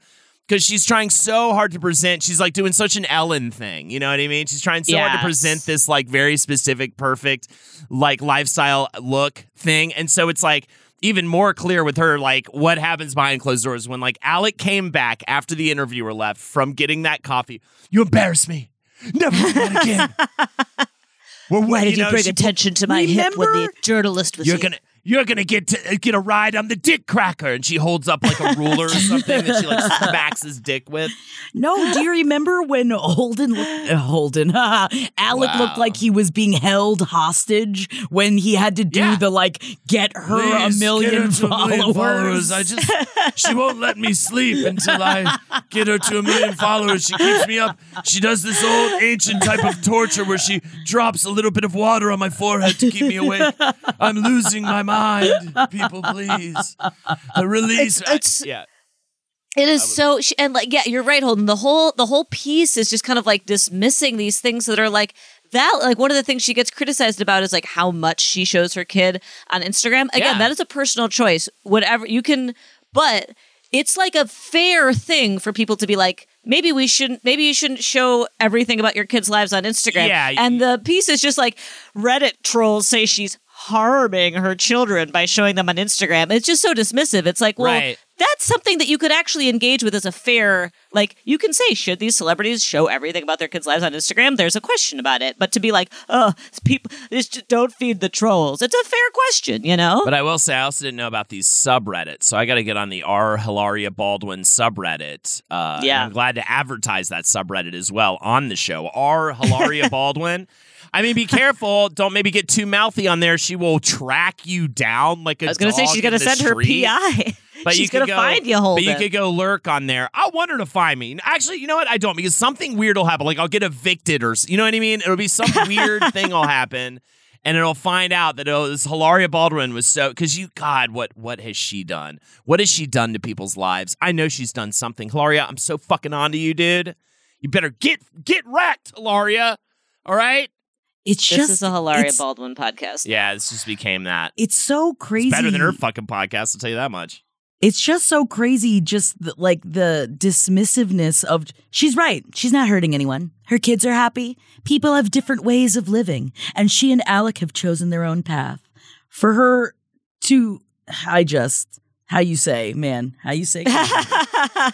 because she's trying so hard to present, she's like doing such an Ellen thing, you know what I mean? She's trying so yes. hard to present this like very specific, perfect, like lifestyle look thing. And so it's like, even more clear with her, like, what happens behind closed doors when, like, Alec came back after the interviewer left from getting that coffee. You embarrassed me. Never do that again. Well, why did you, you know, bring attention to my remember? hip when the journalist was you're here? Gonna, you're going get to get a ride on the dick cracker. And she holds up, like, a ruler or something that she, like, smacks his dick with. No, do you remember when Holden, looked, uh, Holden, Alec wow. looked like he was being held hostage when he had to do yeah. the, like, get her Please, a million her followers. A million followers. I just, she won't let me sleep until I get her to a million followers. She keeps me up. She does this old ancient type of torture where she drops a little bit of water on my forehead to keep me awake. I'm losing my mind. Mind, people, please. The release. It's, it's, yeah. It is so, and like, yeah, you're right, Holden. The whole, the whole piece is just kind of like dismissing these things that are like that. Like one of the things she gets criticized about is like how much she shows her kid on Instagram. Again, yeah. that is a personal choice. Whatever you can, but it's like a fair thing for people to be like, maybe we shouldn't, maybe you shouldn't show everything about your kids' lives on Instagram. Yeah. And the piece is just like Reddit trolls say she's harming her children by showing them on Instagram. It's just so dismissive. It's like, well, right. that's something that you could actually engage with as a fair, like, you can say, should these celebrities show everything about their kids' lives on Instagram? There's a question about it. But to be like, oh, people, just don't feed the trolls. It's a fair question, you know? But I will say, I also didn't know about these subreddits, so I got to get on the R. Hilaria Baldwin subreddit. Uh, yeah. I'm glad to advertise that subreddit as well on the show. R. Hilaria Baldwin. I mean, be careful. Don't maybe get too mouthy on there. She will track you down like a dog. I was going to say, she's going to send her P I. But she's going to find you, Holden. But you could go lurk on there. I want her to find me. Actually, you know what? I don't, because something weird will happen. Like, I'll get evicted or, you know what I mean? It'll be some weird thing will happen. And it'll find out that oh, this Hilaria Baldwin was so, because you, God, what what has she done? What has she done to people's lives? I know she's done something. Hilaria, I'm so fucking on to you, dude. You better get, get wrecked, Hilaria. All right? It's this just, is a Hilaria Baldwin podcast. Yeah, this just became that. It's so crazy. It's better than her fucking podcast, I'll tell you that much. It's just so crazy, just the, like the dismissiveness of, she's right, she's not hurting anyone. Her kids are happy. People have different ways of living. And she and Alec have chosen their own path. For her to, I just, how you say, man, how you say. how,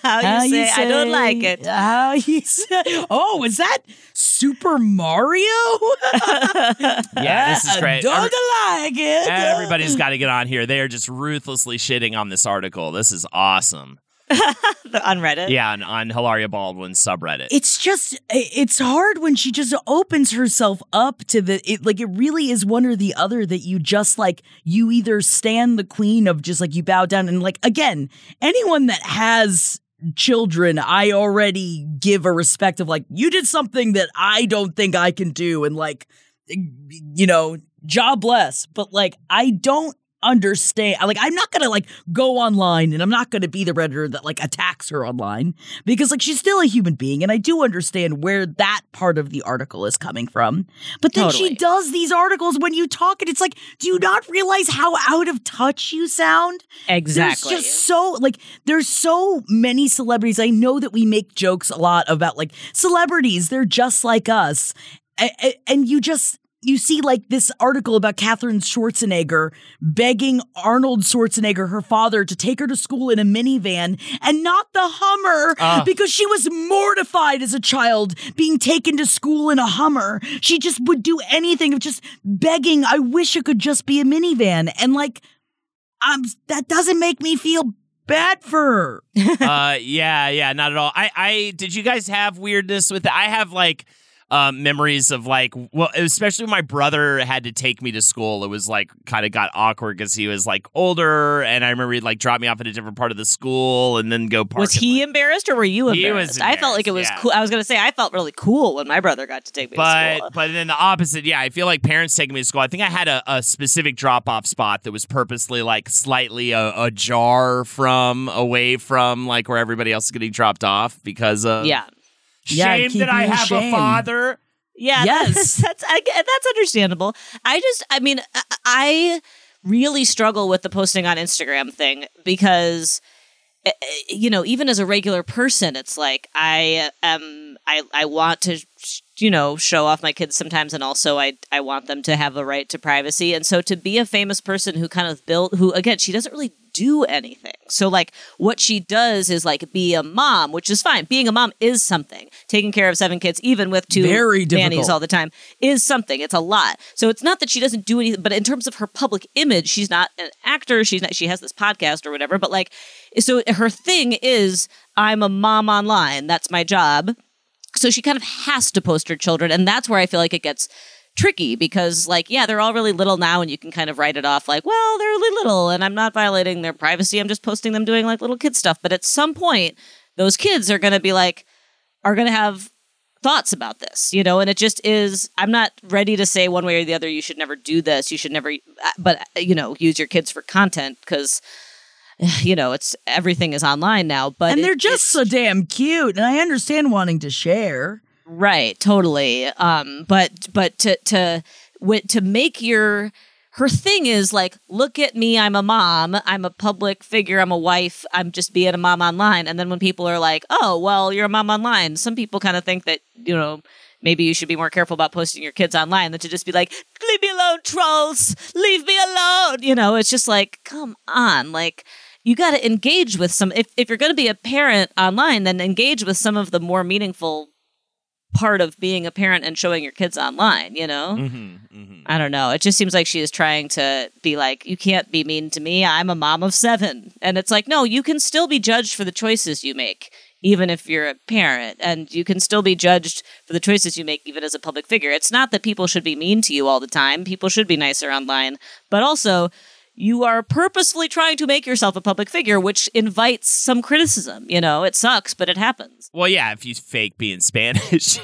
how you, say, you say, I don't like it. How you say, oh, is that Super Mario? Yeah, this is great. Don't Every- like it. Everybody's got to get on here. They are just ruthlessly shitting on this article. This is awesome. The, on Reddit? Yeah, on, on Hilaria Baldwin's subreddit. It's just, it's hard when she just opens herself up to the, it, like, it really is one or the other that you just, like, you either stand the queen of just, like, you bow down and, like, again, anyone that has children, I already give a respect of, like, you did something that I don't think I can do and, like, you know, God bless. But, like, I don't understand. Like, I'm not going to, like, go online and I'm not going to be the Redditor that, like, attacks her online because, like, she's still a human being and I do understand where that part of the article is coming from. But then totally. She does these articles when you talk and it's like, do you not realize how out of touch you sound? Exactly. There's just so, like, there's so many celebrities. I know that we make jokes a lot about, like, celebrities, they're just like us. And, and you just, you see, like, this article about Katherine Schwarzenegger begging Arnold Schwarzenegger, her father, to take her to school in a minivan and not the Hummer uh. because she was mortified as a child being taken to school in a Hummer. She just would do anything of just begging, I wish it could just be a minivan. And, like, I'm, that doesn't make me feel bad for her. uh, yeah, yeah, not at all. I, I did you guys have weirdness with it? I have, like... Uh, memories of, like, well, especially when my brother had to take me to school, it was, like, kind of got awkward because he was, like, older, and I remember he'd, like, drop me off at a different part of the school and then go park. Was he like, embarrassed or were you embarrassed? He was embarrassed. I felt like it was yeah. cool. I was going to say, I felt really cool when my brother got to take me but, to school. But then the opposite, yeah, I feel like parents taking me to school, I think I had a, a specific drop-off spot that was purposely, like, slightly a, ajar from, away from, like, where everybody else is getting dropped off because of... Yeah. yeah, shame that I have shame. a father. Yeah, yes, that's, that's that's understandable. I just, I mean, I really struggle with the posting on Instagram thing because, you know, even as a regular person, it's like I am, I, I want to, you know, show off my kids sometimes, and also I I want them to have a right to privacy. And so to be a famous person who kind of built, who again, she doesn't really do anything. So like what she does is like be a mom, which is fine. Being a mom is something. Taking care of seven kids, even with two Very nannies difficult. all the time, is something. It's a lot. So it's not that she doesn't do anything, but in terms of her public image, she's not an actor. She's not. She has this podcast or whatever. But like, so her thing is, I'm a mom online. That's my job. So she kind of has to post her children. And that's where I feel like it gets tricky because, like, yeah, they're all really little now and you can kind of write it off like, well, they're really little and I'm not violating their privacy. I'm just posting them doing like little kid stuff. But at some point, those kids are going to be like, are going to have thoughts about this, you know, and it just is, I'm not ready to say one way or the other, you should never do this. You should never, but, you know, use your kids for content because, you know, it's everything is online now, but and they're it, just so damn cute. And I understand wanting to share, right? Totally. Um, but but to to to make your her thing is like, look at me, I'm a mom, I'm a public figure, I'm a wife, I'm just being a mom online. And then when people are like, oh, well, you're a mom online, some people kind of think that, you know, maybe you should be more careful about posting your kids online than to just be like, leave me alone, trolls, leave me alone. You know, it's just like, come on, like. You got to engage with some, if, if you're going to be a parent online, then engage with some of the more meaningful part of being a parent and showing your kids online, you know? Mm-hmm, mm-hmm. I don't know. It just seems like she is trying to be like, you can't be mean to me. I'm a mom of seven. And it's like, no, you can still be judged for the choices you make, even if you're a parent. And you can still be judged for the choices you make, even as a public figure. It's not that people should be mean to you all the time. People should be nicer online. But also, you are purposefully trying to make yourself a public figure, which invites some criticism. You know, it sucks, but it happens. Well, yeah, if you fake being Spanish.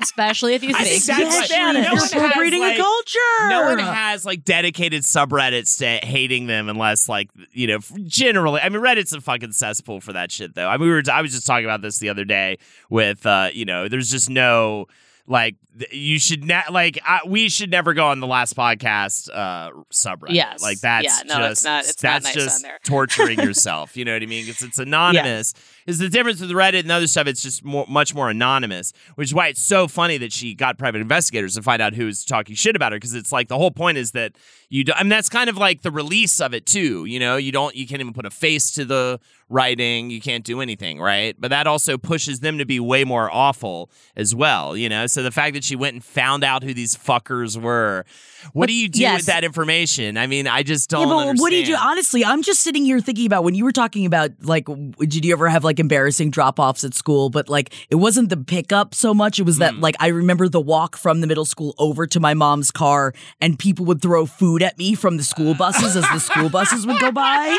Especially if you fake being Spanish. You're breeding a culture. No one has, like, dedicated subreddits to hating them unless, like, you know, generally. I mean, Reddit's a fucking cesspool for that shit, though. I mean, we were, I was just talking about this the other day with, uh, you know, there's just no... Like, you should not, like, I, we should never go on the Last Podcast uh, subreddit. Yes. Like, that's yeah, no, just, it's not, it's that's not nice just on there. Torturing yourself. You know what I mean? Because it's anonymous. Yeah. It's the difference with Reddit and other stuff. It's just more, much more anonymous, which is why it's so funny that she got private investigators to find out who was talking shit about her. Because it's like, the whole point is that you don't, I mean, that's kind of like the release of it, too. You know, you don't, you can't even put a face to the writing, you can't do anything, right? But that also pushes them to be way more awful as well, you know? So the fact that she went and found out who these fuckers were, what but, do you do yes. with that information? I mean, I just don't yeah, but understand. What do you do? Honestly, I'm just sitting here thinking about when you were talking about, like, did you ever have, like, embarrassing drop-offs at school? But, like, it wasn't the pickup so much. It was that, mm. like, I remember the walk from the middle school over to my mom's car, and people would throw food at me from the school buses as the school buses would go by.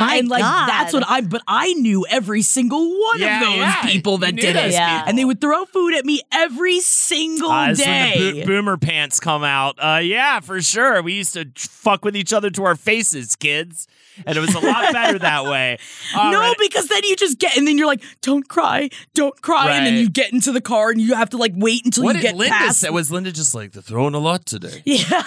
My and, like, God. That's what I But I knew every single one yeah, of those yeah. people that did it. Yeah. And they would throw food at me every single uh, day. When the bo- boomer pants come out. Uh, yeah, for sure. We used to fuck with each other to our faces, kids. And it was a lot better that way. All no, right. Because then you just get, and then you're like, don't cry, don't cry. Right. And then you get into the car and you have to, like, wait until what you get Linda past. Said, was Linda just like, they're throwing a lot today? Yeah.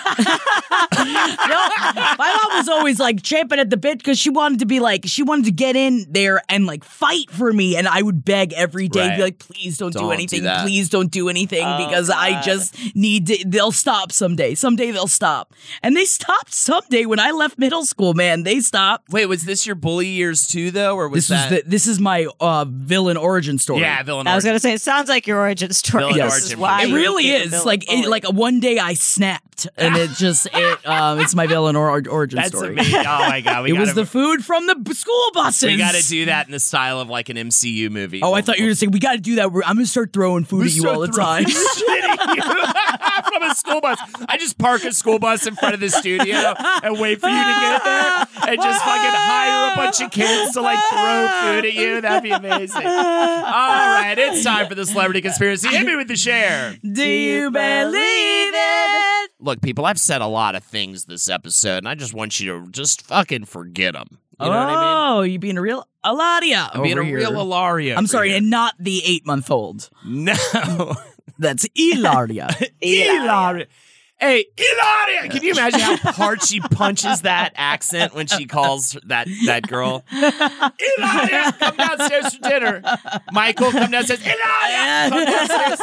No, my mom was always, like, champing at the bit because she wanted to be like, she wanted to get in there and, like, fight for me. And I would beg every day, right. be like, please don't, don't do anything. Do please don't do anything oh, because God. I just need to, they'll stop someday. Someday they'll stop. And they stopped someday when I left middle school, man. They stopped. Wait, was this your bully years too, though, or was this that? Is the, this is my uh, villain origin story. Yeah, villain. I origin. was gonna say it sounds like your origin story. Villain yes. origin. Is why it really is. Like, it, like one day I snapped, and it just it. Um, it's my villain or- origin That's story. That's amazing. Oh my god, we it gotta, was the food from the b- school buses. We got to do that in the style of, like, an M C U movie. Oh, I thought you were gonna say we got to do that. I'm gonna start throwing food we at you all the time. Shit at you from a school bus. I just park a school bus in front of the studio and wait for you to get there. And just fucking hire a bunch of kids to, like, throw food at you. That'd be amazing. All right, it's time for the celebrity conspiracy. Hit me with the share. Do you believe it? Look, people, I've said a lot of things this episode, and I just want you to just fucking forget them. You know oh, what I mean? You being a real Hilaria. I'm being a real Hilaria. I'm sorry, here. And not the eight month old. No. That's Hilaria. Hilaria. Hey, Hilaria! Can you imagine how hard she punches that accent when she calls that, that girl? Hilaria, come downstairs for dinner. Michael, come downstairs. Hilaria, come downstairs.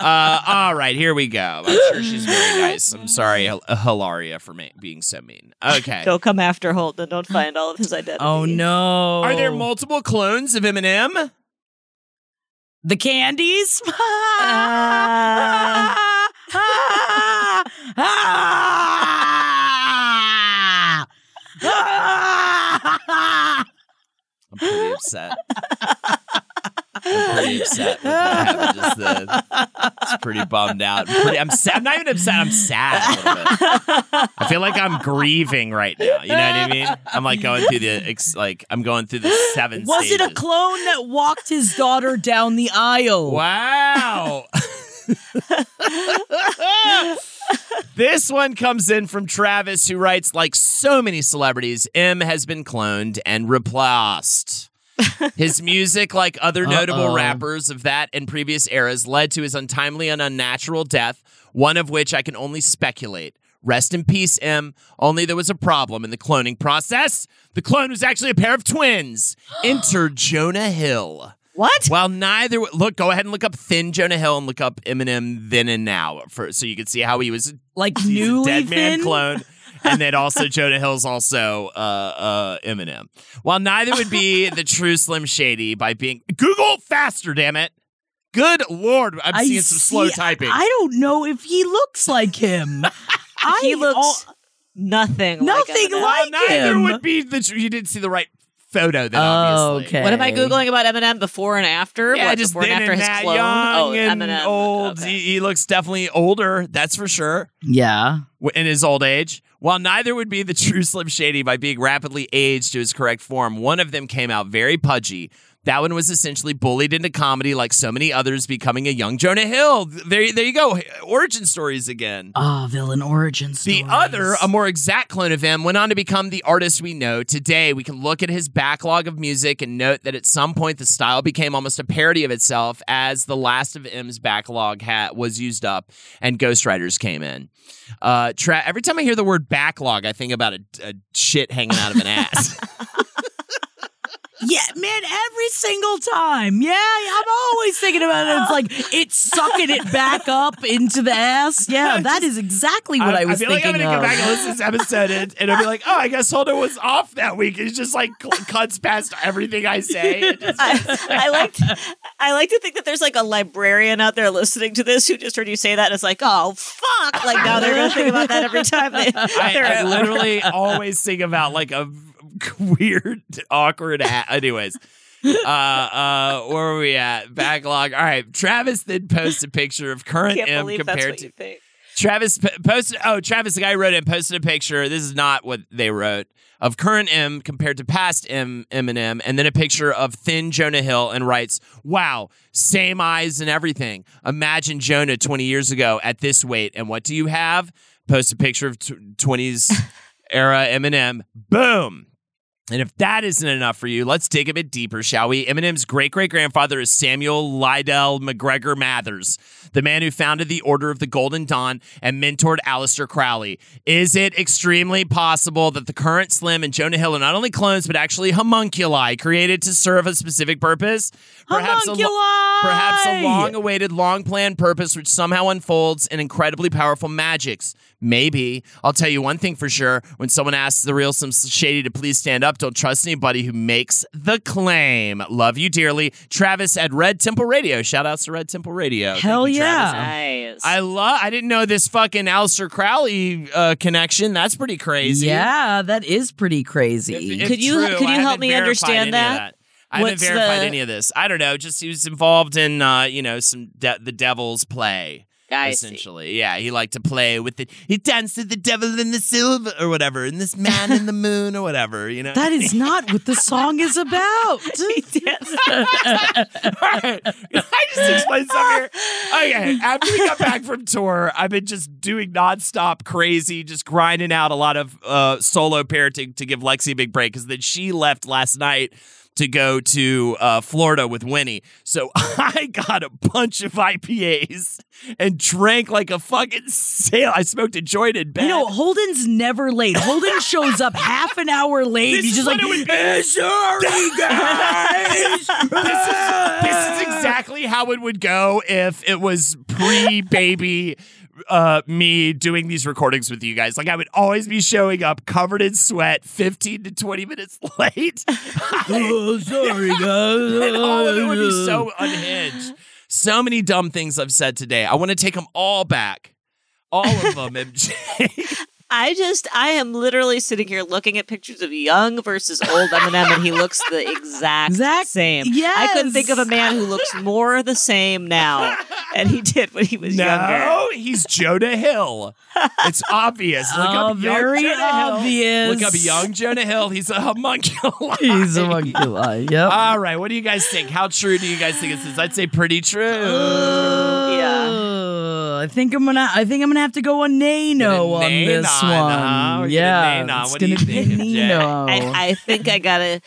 Uh, all right, here we go. I'm sure she's very nice. I'm sorry, Hilaria, for ma- being so mean. Okay. Don't come after Holt and don't find all of his identity. Oh, no. Are there multiple clones of Eminem? The candies? uh... Ah, ah, ah. I'm pretty upset. I'm pretty upset with what happened just then. It's pretty bummed out. I'm, pretty, I'm, sad. I'm not even upset. I'm sad a little bit. I feel like I'm grieving right now. You know what I mean? I'm like going through the like. I'm going through the seven. Was stages. It a clone that walked his daughter down the aisle? Wow. This one comes in from Travis, who writes, like so many celebrities, M has been cloned and replaced. His music, like other notable Uh-oh. rappers of that and previous eras, led to his untimely and unnatural death, one of which I can only speculate. Rest in peace, M. Only there was a problem in the cloning process. The clone was actually a pair of twins. Enter Jonah Hill. What? Well, neither. Look, go ahead and look up Thin Jonah Hill and look up Eminem Then and Now, for, so you can see how he was like newly dead man thin? Clone, and then also Jonah Hill's also uh, uh, Eminem. While neither would be the true Slim Shady by being Google faster, damn it. Good Lord, I'm I seeing some see, slow typing. I don't know if he looks like him. I he looks all, nothing. Nothing like, like well, him. Neither would be the. You didn't see the right. Photo, then, oh, obviously. Okay. What am I Googling about Eminem before and after? Yeah, what, just before and after his clone? Oh, Eminem. Old. Okay. He, he looks definitely older, that's for sure. Yeah. In his old age. While neither would be the true Slim Shady by being rapidly aged to his correct form, one of them came out very pudgy. That one was essentially bullied into comedy like so many others, becoming a young Jonah Hill. There, there you go. Origin stories again. Ah, oh, villain origin stories. The other, a more exact clone of him, went on to become the artist we know today. We can look at his backlog of music and note that at some point the style became almost a parody of itself as the last of M's backlog hat was used up and ghostwriters came in. Uh, tra- every time I hear the word backlog, I think about a, a shit hanging out of an ass. Yeah, man, every single time. Yeah, I'm always thinking about it. It's like, it's sucking it back up into the ass. Yeah, that is exactly what I, I was thinking of. I feel like I'm going to go back and listen to this episode, and, and I'll be like, oh, I guess Holden was off that week. It just, like, cuts past everything I say. Just, I, I, like to, I like to think that there's, like, a librarian out there listening to this who just heard you say that, and is like, oh, fuck. Like, now they're going to think about that every time. They, I, I literally always think about, like, a... weird, awkward. Ha- Anyways, uh, uh, where were we at? Backlog. All right. Travis then posts a picture of current Can't M compared to Travis p- posted. Oh, Travis, the guy who wrote it, posted a picture. This is not what they wrote of current M compared to past M Eminem, and then a picture of Thin Jonah Hill, and writes, "Wow, same eyes and everything. Imagine Jonah twenty years ago at this weight, and what do you have?" Post a picture of twenties era Eminem. Boom. And if that isn't enough for you, let's dig a bit deeper, shall we? Eminem's great-great-grandfather is Samuel Lydell McGregor Mathers, the man who founded the Order of the Golden Dawn and mentored Aleister Crowley. Is it extremely possible that the current Slim and Jonah Hill are not only clones, but actually homunculi created to serve a specific purpose? Perhaps homunculi! A lo- perhaps a long-awaited, long-planned purpose which somehow unfolds in incredibly powerful magics. Maybe. I'll tell you one thing for sure. When someone asks the real Slim Shady to please stand up, don't trust anybody who makes the claim. Love you dearly. Travis at Red Temple Radio. Shout outs to Red Temple Radio. Hell you, yeah. Nice. I love, I didn't know this fucking Aleister Crowley uh, connection. That's pretty crazy. Yeah, that is pretty crazy. If, if could you, true, could you help me understand that? I haven't What's verified the... any of this. I don't know. Just he was involved in, uh, you know, some de- the devil's play. I essentially. See. Yeah, he liked to play with it. He danced to the devil in the silver or whatever, and this man in the moon or whatever, you know? That is not what the song is about. He danced. All right. I just explained something here. Okay, after we got back from tour, I've been just doing nonstop crazy, just grinding out a lot of uh, solo parenting to give Lexi a big break, because then she left last night to go to uh, Florida with Winnie. So I got a bunch of I P As and drank like a fucking sailor. I smoked a joint in bed. You know, Holden's never late. Holden shows up half an hour late. This He's just like, hey, sorry, guys. this, is, this is exactly how it would go if it was pre-baby uh, me doing these recordings with you guys. Like, I would always be showing up covered in sweat, fifteen to twenty minutes late. Oh, sorry, guys. And all of it would be so unhinged. So many dumb things I've said today. I want to take them all back. All of them, M J. I just, I am literally sitting here looking at pictures of young versus old Eminem, and he looks the exact, exact same. Yes. I couldn't think of a man who looks more the same now than he did when he was no, younger. No, he's Jonah Hill. It's obvious. Look oh, up very young Jonah obvious. Hill. Look up young Jonah Hill. He's a homunculi. He's a homunculi, yep. All right, what do you guys think? How true do you guys think this is? I'd say pretty true. Uh, yeah. I think I'm gonna, I think I'm gonna have to go a nay-no on nay-no. This. One. Uh, yeah, gonna it's going to be Nino. I, I think I got to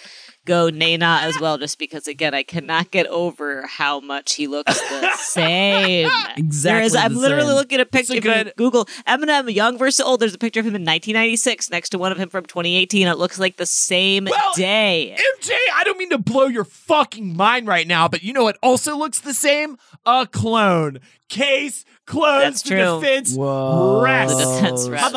go Nana as well, just because, again, I cannot get over how much he looks the same. Exactly. Is, I'm the literally same. Looking at a picture. Good... Google Eminem, young versus old. There's a picture of him in nineteen ninety-six next to one of him from twenty eighteen. It looks like the same well, day. M J, I don't mean to blow your fucking mind right now, but you know what also looks the same? A clone. Case closed. That's true. Defense rest. The defense rest.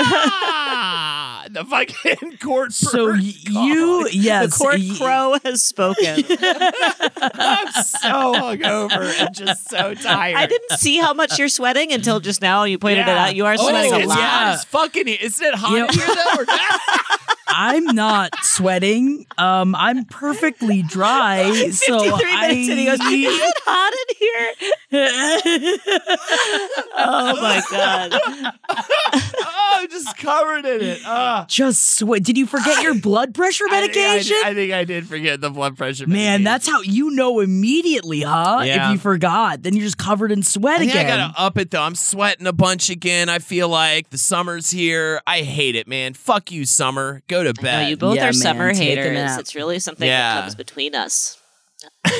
Motherfucker! The fucking court. So y- you, yes, the court y- crow has spoken. I'm so hungover and just so tired. I didn't see how much you're sweating until just now. You pointed yeah. it out. You are oh, sweating a lot. Yeah, it's fucking. Isn't it hot you know, here though? Or I'm not sweating. Um, I'm perfectly dry. So fifty-three minutes I, and he goes, is it hot in here? Oh my god! Oh, I'm just covered in it. Uh. Just sweat. Did you forget your blood pressure medication? I, I, I think I did forget the blood pressure medication. Man, that's how you know immediately, huh? Yeah. If you forgot, then you're just covered in sweat I again. I gotta up it though. I'm sweating a bunch again. I feel like the summer's here. I hate it, man. Fuck you, summer. Go to bed. I know, you both yeah, are man, summer haters. It's really something yeah. that comes between us.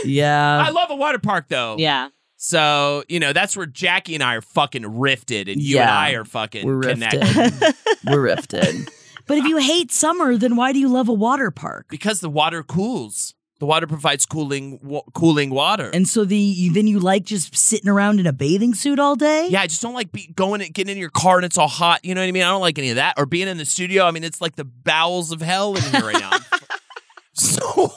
Yeah. I love a water park though. Yeah. So, you know, that's where Jackie and I are fucking rifted, and you yeah, and I are fucking we're connected. We're rifted. But if you hate summer, then why do you love a water park? Because the water cools. The water provides cooling wa- cooling water. And so the then you like just sitting around in a bathing suit all day? Yeah, I just don't like be going and getting in your car and it's all hot. You know what I mean? I don't like any of that. Or being in the studio. I mean, it's like the bowels of hell in here right now. So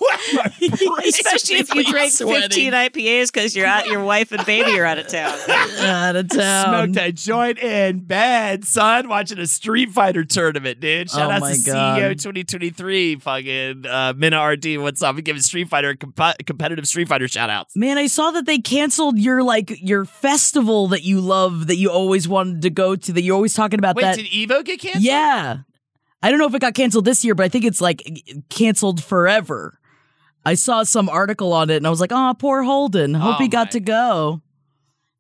especially if you drank fifteen I P As because you're out, your wife and baby are out of town. Out of town. Smoked a joint in bed, son. Watching a Street Fighter tournament, dude. Shout oh out to God. C E O twenty twenty-three, fucking uh, Minna R D. What's up? We giving Street Fighter comp- competitive Street Fighter shout outs. Man, I saw that they canceled your like your festival that you love, that you always wanted to go to. That you're always talking about. Wait, that. Did Evo get canceled? Yeah. I don't know if it got canceled this year, but I think it's like canceled forever. I saw some article on it, and I was like, "Oh, poor Holden. Hope oh he got my. to go."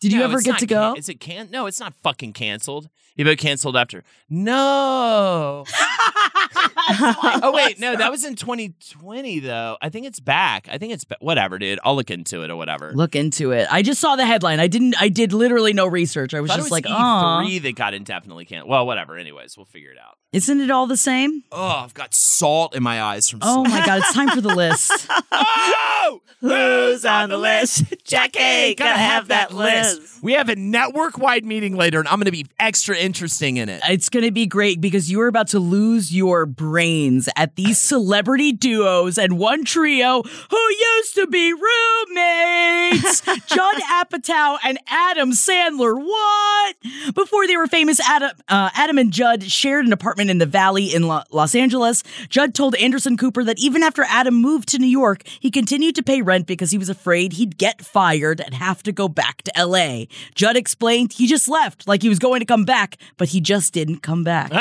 Did no, you ever get to go? Can- is it can? No, it's not fucking canceled. You got canceled after. No. Oh wait, no, that was in twenty twenty though. I think it's back. I think it's ba- whatever, dude. I'll look into it or whatever. Look into it. I just saw the headline. I didn't. I did literally no research. I was Thought just it was like, oh, E three that got indefinitely canceled. Well, whatever. Anyways, we'll figure it out. Isn't it all the same? Oh, I've got salt in my eyes from. Oh salt. My god, it's time for the list. Oh, who's on the list? Jackie, gotta have that list. We have a network-wide meeting later, and I'm gonna be extra interesting in it. It's gonna be great because you are about to lose your brains at these celebrity duos and one trio who used to be roommates. John Apatow and Adam Sandler. What? Before they were famous, Adam, uh, Adam and Judd shared an apartment in the Valley in Lo- Los Angeles. Judd told Anderson Cooper that even after Adam moved to New York, he continued to pay rent because he was afraid he'd get fired and have to go back to L A. Judd explained he just left, like he was going to come back, but he just didn't come back.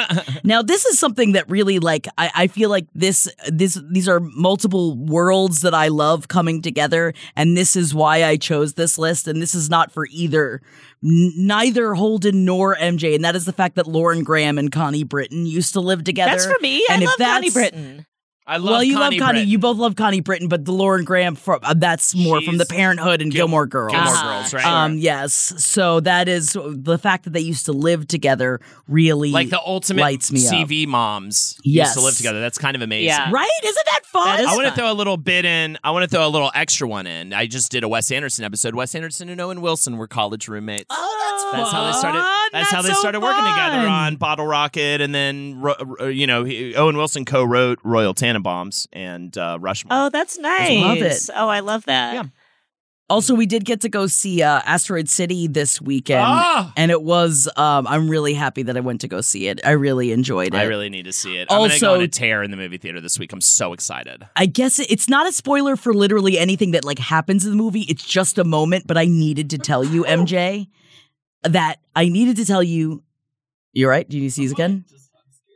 Now, this is something that really, like, I, I feel like this, this, these are multiple worlds that I love coming together, and this is why I chose this list, and this is not for either, n- neither Holden nor M J, and that is the fact that Lauren Graham and Connie Britton used to live together. That's for me. And I if love Connie Britton. I love well, you Connie love Connie. Britton. You both love Connie Britton, but the Lauren Graham, from, uh, that's more She's from the Parenthood and Gil- Gilmore Girls. Gilmore uh-huh. Girls, right? Um, sure. Yes. So that is the fact that they used to live together really like the ultimate lights me C V up. Moms yes. used to live together. That's kind of amazing, yeah. right? Isn't that fun? That is I want to throw a little bit in. I want to throw a little extra one in. I just did a Wes Anderson episode. Wes Anderson and Owen Wilson were college roommates. Oh, that's fun. That's how they started. That's, that's how they so started fun. working together on Bottle Rocket, and then uh, you know he, Owen Wilson co-wrote Royal Tannenbaums. Bombs and uh, Rushmore. Oh, that's nice. Love it. Oh, I love that. Yeah. Also, we did get to go see uh, Asteroid City this weekend, oh! and it was. Um, I'm really happy that I went to go see it. I really enjoyed it. I really need to see it. Also, I'm going to go on a tear in the movie theater this week. I'm so excited. I guess it's not a spoiler for literally anything that like happens in the movie. It's just a moment, but I needed to tell you, M J, that I needed to tell you. You're right. Do you need to sneeze again?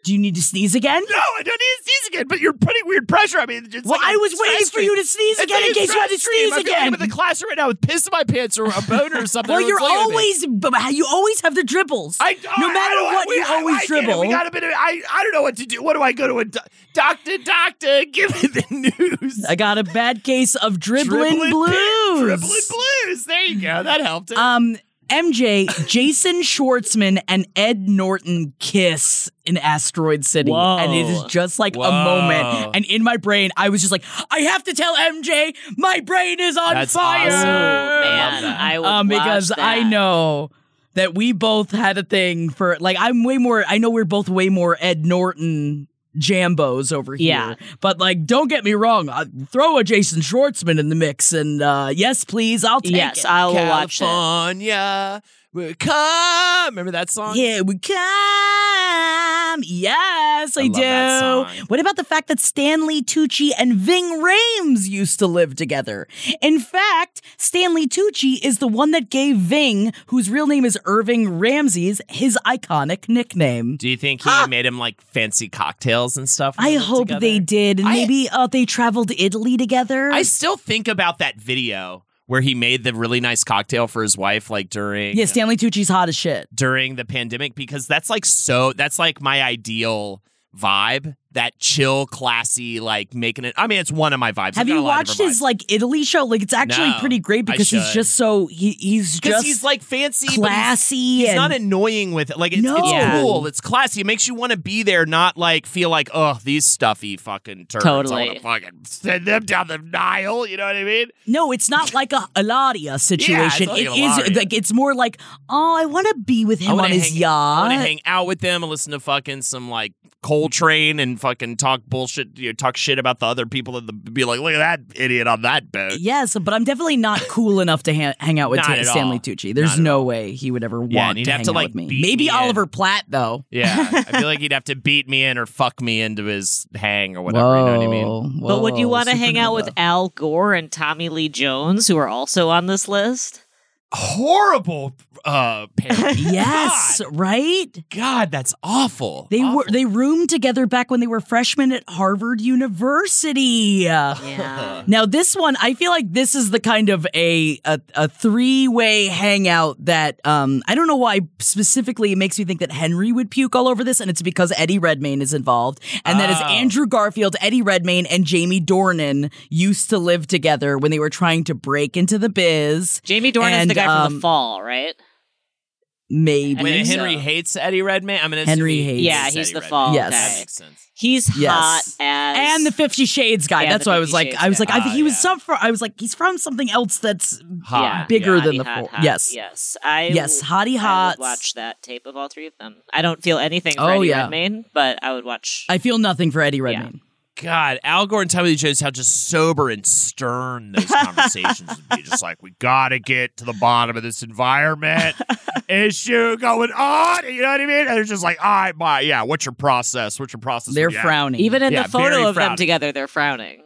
Do you need to sneeze again? No, I don't need to sneeze again, but you're putting weird pressure on me. It's well, like I was waiting for you to sneeze again like in case you had to sneeze I'm again. I'm in the classroom right now with piss in my pants or a boner or something. Well, you're always, you always have the dribbles. I, oh, no matter I what, we, you I, always I, I dribble. We got a bit of, I, I don't know what to do. What do I go to a do- doctor, doctor, give me the news. I got a bad case of dribbling, dribbling blues. Pit, dribbling blues. There you go. That helped it. Um, M J, Jason Schwartzman, and Ed Norton kiss in Asteroid City. Whoa. And it is just like Whoa. a moment. And in my brain, I was just like, I have to tell M J, my brain is on That's fire. Awesome. Man, I would um, because that. I know that we both had a thing for, like, I'm way more, I know we're both way more Ed Norton jambos over here. Yeah. But, like, don't get me wrong. I'll throw a Jason Schwartzman in the mix, and uh, yes, please, I'll take yes, it. Yes, I'll California, watch it. California, we come. Remember that song? Yeah, we come. Yes, I, I do. That song. What about the fact that Stanley Tucci and Ving Rhames used to live together? In fact, Stanley Tucci is the one that gave Ving, whose real name is Irving Ramses, his iconic nickname. Do you think he huh. made him like fancy cocktails and stuff? I hope together? They did. And I, maybe uh, they traveled to Italy together. I still think about that video where he made the really nice cocktail for his wife, like during... Yeah, Stanley Tucci's hot as shit. During the pandemic, because that's like so... That's like my ideal vibe. That chill, classy, like making it... I mean, it's one of my vibes. Have you watched his like Italy show? Like, it's actually no, pretty great because he's just so... He, he's just... Because he's like fancy, classy. He's, and... he's not annoying with it. Like, it's, no. it's yeah. cool. It's classy. It makes you want to be there, not like feel like, oh, these stuffy fucking turds. Totally. I want to fucking send them down the Nile. You know what I mean? No, it's not like a Hilaria situation. Yeah, it's like it Hilaria. Is like it's more like, oh, I want to be with him on his hang, yacht. I want to hang out with him and listen to fucking some like Coltrane and fucking talk bullshit, you know, talk shit about the other people and be like, look at that idiot on that boat. Yes, but I'm definitely not cool enough to ha- hang out with T- Stanley all. Tucci. There's not no way he would ever yeah, want to hang to, out like, with me. Maybe me Oliver in. Platt, though. Yeah, I feel like he'd have to beat me in or fuck me into his hang or whatever, whoa, you know what I mean? Whoa, but would you want to hang out with Al Gore and Tommy Lee Jones, who are also on this list? Horrible uh parent. Yes, God. Right? God, that's awful. They awful. were they roomed together back when they were freshmen at Harvard University. Yeah. Now this one, I feel like this is the kind of a a, a three-way hangout that um I don't know why specifically it makes me think that Henry would puke all over this, and it's because Eddie Redmayne is involved. And oh. that is Andrew Garfield, Eddie Redmayne, and Jamie Dornan used to live together when they were trying to break into the biz. Jamie Dornan is the guy from um, The Fall, right? Maybe. Wait, Henry so. hates Eddie Redmayne? I mean, Henry he, hates Yeah, he's Eddie The Fall. Yes. That makes sense. He's yes. hot as... And the Fifty Shades guy. Yeah, that's why I was like, guy. I was like, oh, I, he yeah. was some, I was like, he's from something else that's hot. bigger yeah, than The Fall. Yes. Yes. I yes, hottie hot. I would watch that tape of all three of them. I don't feel anything for oh, Eddie yeah. Redmayne, but I would watch... I feel nothing for Eddie Redmayne. Yeah. God, Al Gore and Tommy Lee Jones, how just sober and stern those conversations would be. Just like, we got to get to the bottom of this environment issue going on. You know what I mean? And they're just like, all right, bye. Yeah, what's your process? What's your process? They're yeah. frowning. Even in yeah, the photo of frowning. them together, they're frowning.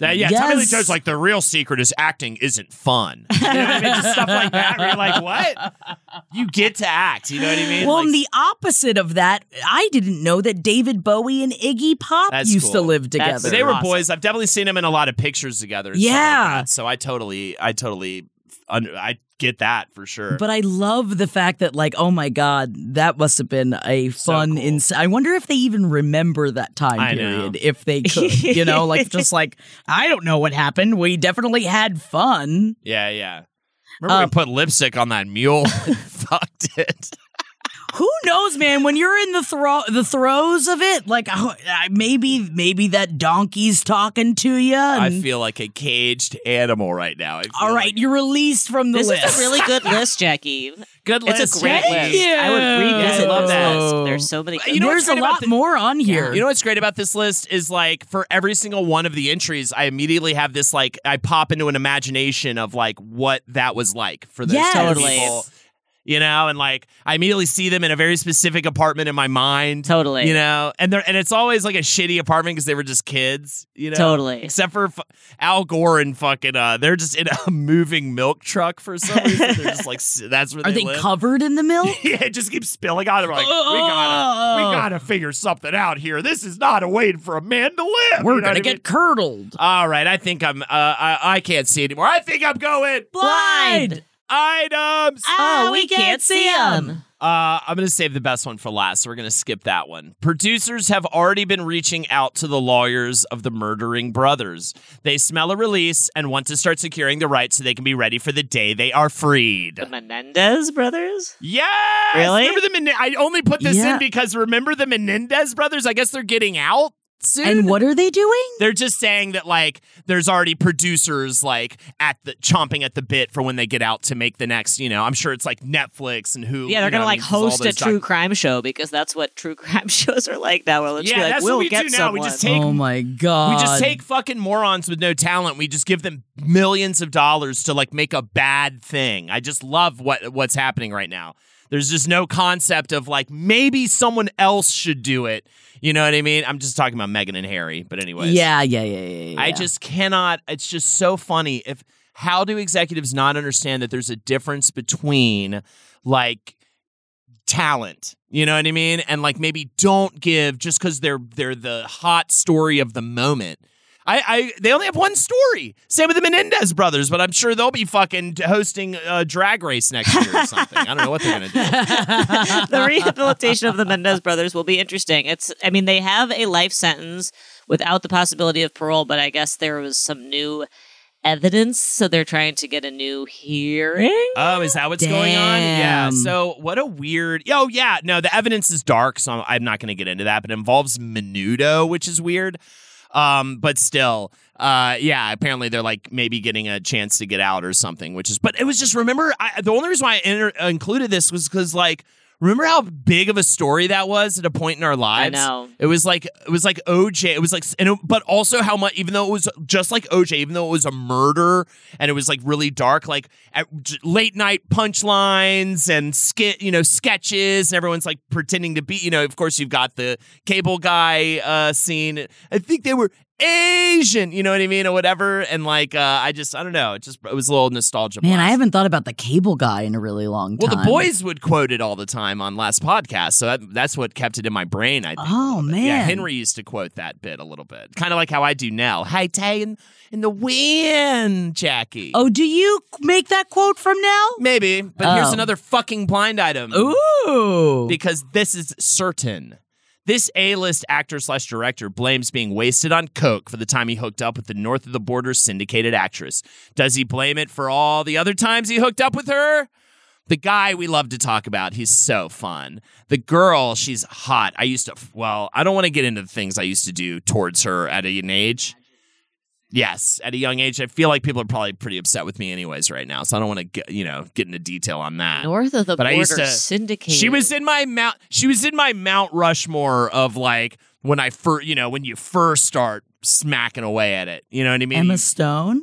That, yeah, yes. Tommy Lee Jones, like, the real secret is acting isn't fun. You know what I mean? Just stuff like that where you're like, what? You get to act, you know what I mean? Well, like, the opposite of that, I didn't know that David Bowie and Iggy Pop used cool. to live together. That's, they were awesome. boys. I've definitely seen them in a lot of pictures together. Yeah. Like so I totally, I totally, I get that for sure. But I love the fact that, like, oh my God, that must have been a fun, so cool. ins- I wonder if they even remember that time I period, know. if they could, you know, like, just like, I don't know what happened. We definitely had fun. Yeah, yeah. Remember um, we put lipstick on that mule and fucked it. Who knows, man? When you're in the thro- the throes of it, like uh, maybe maybe that donkey's talking to you. And... I feel like a caged animal right now. All right, like... you're released from the this list. This is a really good list, Jackie. Good list. It's a great Thank list. You. I would revisit yeah, this list. There's so many. You know There's a lot th- more on here. Yeah. You know what's great about this list is, like, for every single one of the entries, I immediately have this, like, I pop into an imagination of, like, what that was like for those yes. totally. people. You know, and, like, I immediately see them in a very specific apartment in my mind. Totally. You know, and they're and it's always like a shitty apartment because they were just kids. You know, totally. Except for f- Al Gore and fucking, uh, they're just in a moving milk truck for some reason. They're just like that's where they are. They live. Covered in the milk? Yeah, it just keeps spilling out. They're like, oh, we gotta, we gotta figure something out here. This is not a way for a man to live. We're you know gonna get mean? curdled. All right, I think I'm. Uh, I I can't see anymore. I think I'm going blind. blind. Items. Oh, we can't see them. Uh, I'm going to save the best one for last, so we're going to skip that one. Producers have already been reaching out to the lawyers of the murdering brothers. They smell a release and want to start securing the rights so they can be ready for the day they are freed. The Menendez brothers? Yes! Really? Remember the Men- I only put this yeah. in because remember the Menendez brothers? I guess they're getting out. Soon. And what are they doing? They're just saying that, like, there's already producers, like, at the chomping at the bit for when they get out to make the next, you know, I'm sure it's like Netflix and Hulu. Yeah, they're going to, like, host a true doc- crime show because that's what true crime shows are like now. We'll yeah, like, that's we'll what we get do now. Someone. We just take, oh, my God. We just take fucking morons with no talent. We just give them millions of dollars to, like, make a bad thing. I just love what what's happening right now. There's just no concept of, like, maybe someone else should do it. You know what I mean? I'm just talking about Meghan and Harry, but anyways. Yeah, yeah, yeah, yeah, yeah. I just cannot. It's just so funny. If how do executives not understand that there's a difference between, like, talent, you know what I mean? And, like, maybe don't give just because they're they're the hot story of the moment. I, I they only have one story. Same with the Menendez brothers, but I'm sure they'll be fucking hosting a drag race next year or something. I don't know what they're going to do. The rehabilitation of the Menendez brothers will be interesting. It's, I mean, they have a life sentence without the possibility of parole, but I guess there was some new evidence, so they're trying to get a new hearing. Oh, is that what's Damn. going on? Yeah. So what a weird. Oh, yeah. No, the evidence is dark, so I'm, I'm not going to get into that, but it involves Menudo, which is weird. Um, but still, uh, yeah, apparently they're, like, maybe getting a chance to get out or something, which is, but it was just, remember, I, the only reason why I inter- included this was because, like, remember how big of a story that was at a point in our lives? I know. It was like, it was like O J, it was like, and it, but also how much, even though it was just like O J, even though it was a murder and it was, like, really dark, like, at, j- late night punchlines and skit, you know, sketches, and everyone's, like, pretending to be, you know, of course you've got the cable guy uh, scene. I think they were Asian, you know what I mean, or whatever, and, like, uh, I just, I don't know, it just, it was a little nostalgia. Man, blast. I haven't thought about the cable guy in a really long time. Well, the boys would quote it all the time on Last Podcast, so that, that's what kept it in my brain, I think. Oh, man. Yeah, Henry used to quote that bit a little bit, kind of like how I do now. Hey, Tay in, in the wind, Jackie. Oh, do you make that quote from now? Maybe, but oh. here's another fucking blind item. Ooh. Because this is certain. This A-list actor slash director blames being wasted on coke for the time he hooked up with the north of the border syndicated actress. Does he blame it for all the other times he hooked up with her? The guy we love to talk about, he's so fun. The girl, she's hot. I used to, well, I don't want to get into the things I used to do towards her at an age. Yes, at a young age. I feel like people are probably pretty upset with me anyways right now, so I don't want to get, you know, get into detail on that. North of the but border I used to, syndicated. She was in my Mount she was in my Mount Rushmore of, like, when I first, you know, when you first start smacking away at it. You know what I mean? Emma Stone?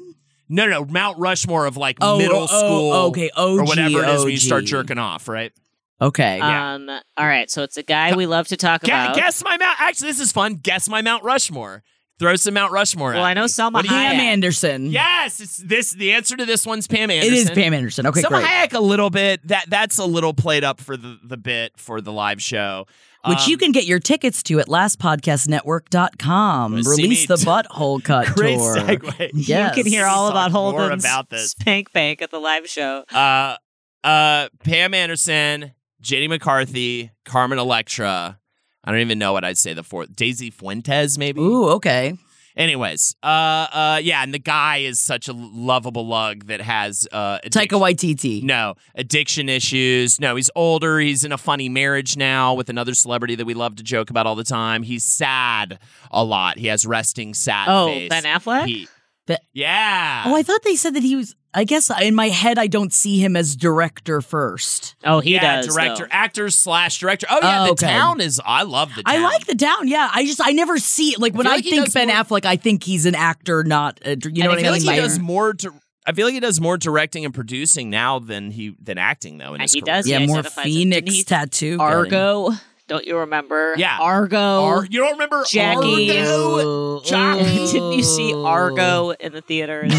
No, no, no. Mount Rushmore of like oh, middle oh, school okay. O G, or whatever it is O G. When you start jerking off, right? Okay. Yeah. Um, all right. So it's a guy we love to talk G- about. Guess my Mount. Actually, this is fun. Guess my Mount Rushmore. Throw some Mount Rushmore. Well, at I know Selma Hayek. Pam Anderson. Yes, it's this. The answer to this one's Pam Anderson. It is Pam Anderson. Okay, Selma great. Hayek a little bit. That that's a little played up for the, the bit for the live show, which um, you can get your tickets to at last podcast network dot com. Release the Butthole Cut great tour. Great segue. Yes. You can hear all about Holden's about Spank Bank at the live show. Uh, uh, Pam Anderson, Jenny McCarthy, Carmen Electra. I don't even know what I'd say the fourth. Daisy Fuentes, maybe? Ooh, okay. Anyways, uh, uh, yeah, and the guy is such a lovable lug that has... Uh, Taika Waititi. No, addiction issues. No, he's older. He's in a funny marriage now with another celebrity that we love to joke about all the time. He's sad a lot. He has resting sad oh, face. Ben Affleck? He, But, yeah. Oh, I thought they said that he was. I guess in my head, I don't see him as director first. Oh, he yeah, does. Director, though. Actor slash director. Oh, yeah. Oh, the okay. town is. I love the town. I like the town. Yeah. I just, I never see it. Like I when I like think Ben more, Affleck, I think he's an actor, not a, you know what I mean? I feel like he does more. Di- I feel like he does more directing and producing now than he than acting though. In his he career. Does. Yeah, yeah more Phoenix he, tattoo. Argo. Getting. Don't you remember? Yeah. Argo. Ar- you don't remember Jackie. Argo? Jackie. Didn't you see Argo in the theaters?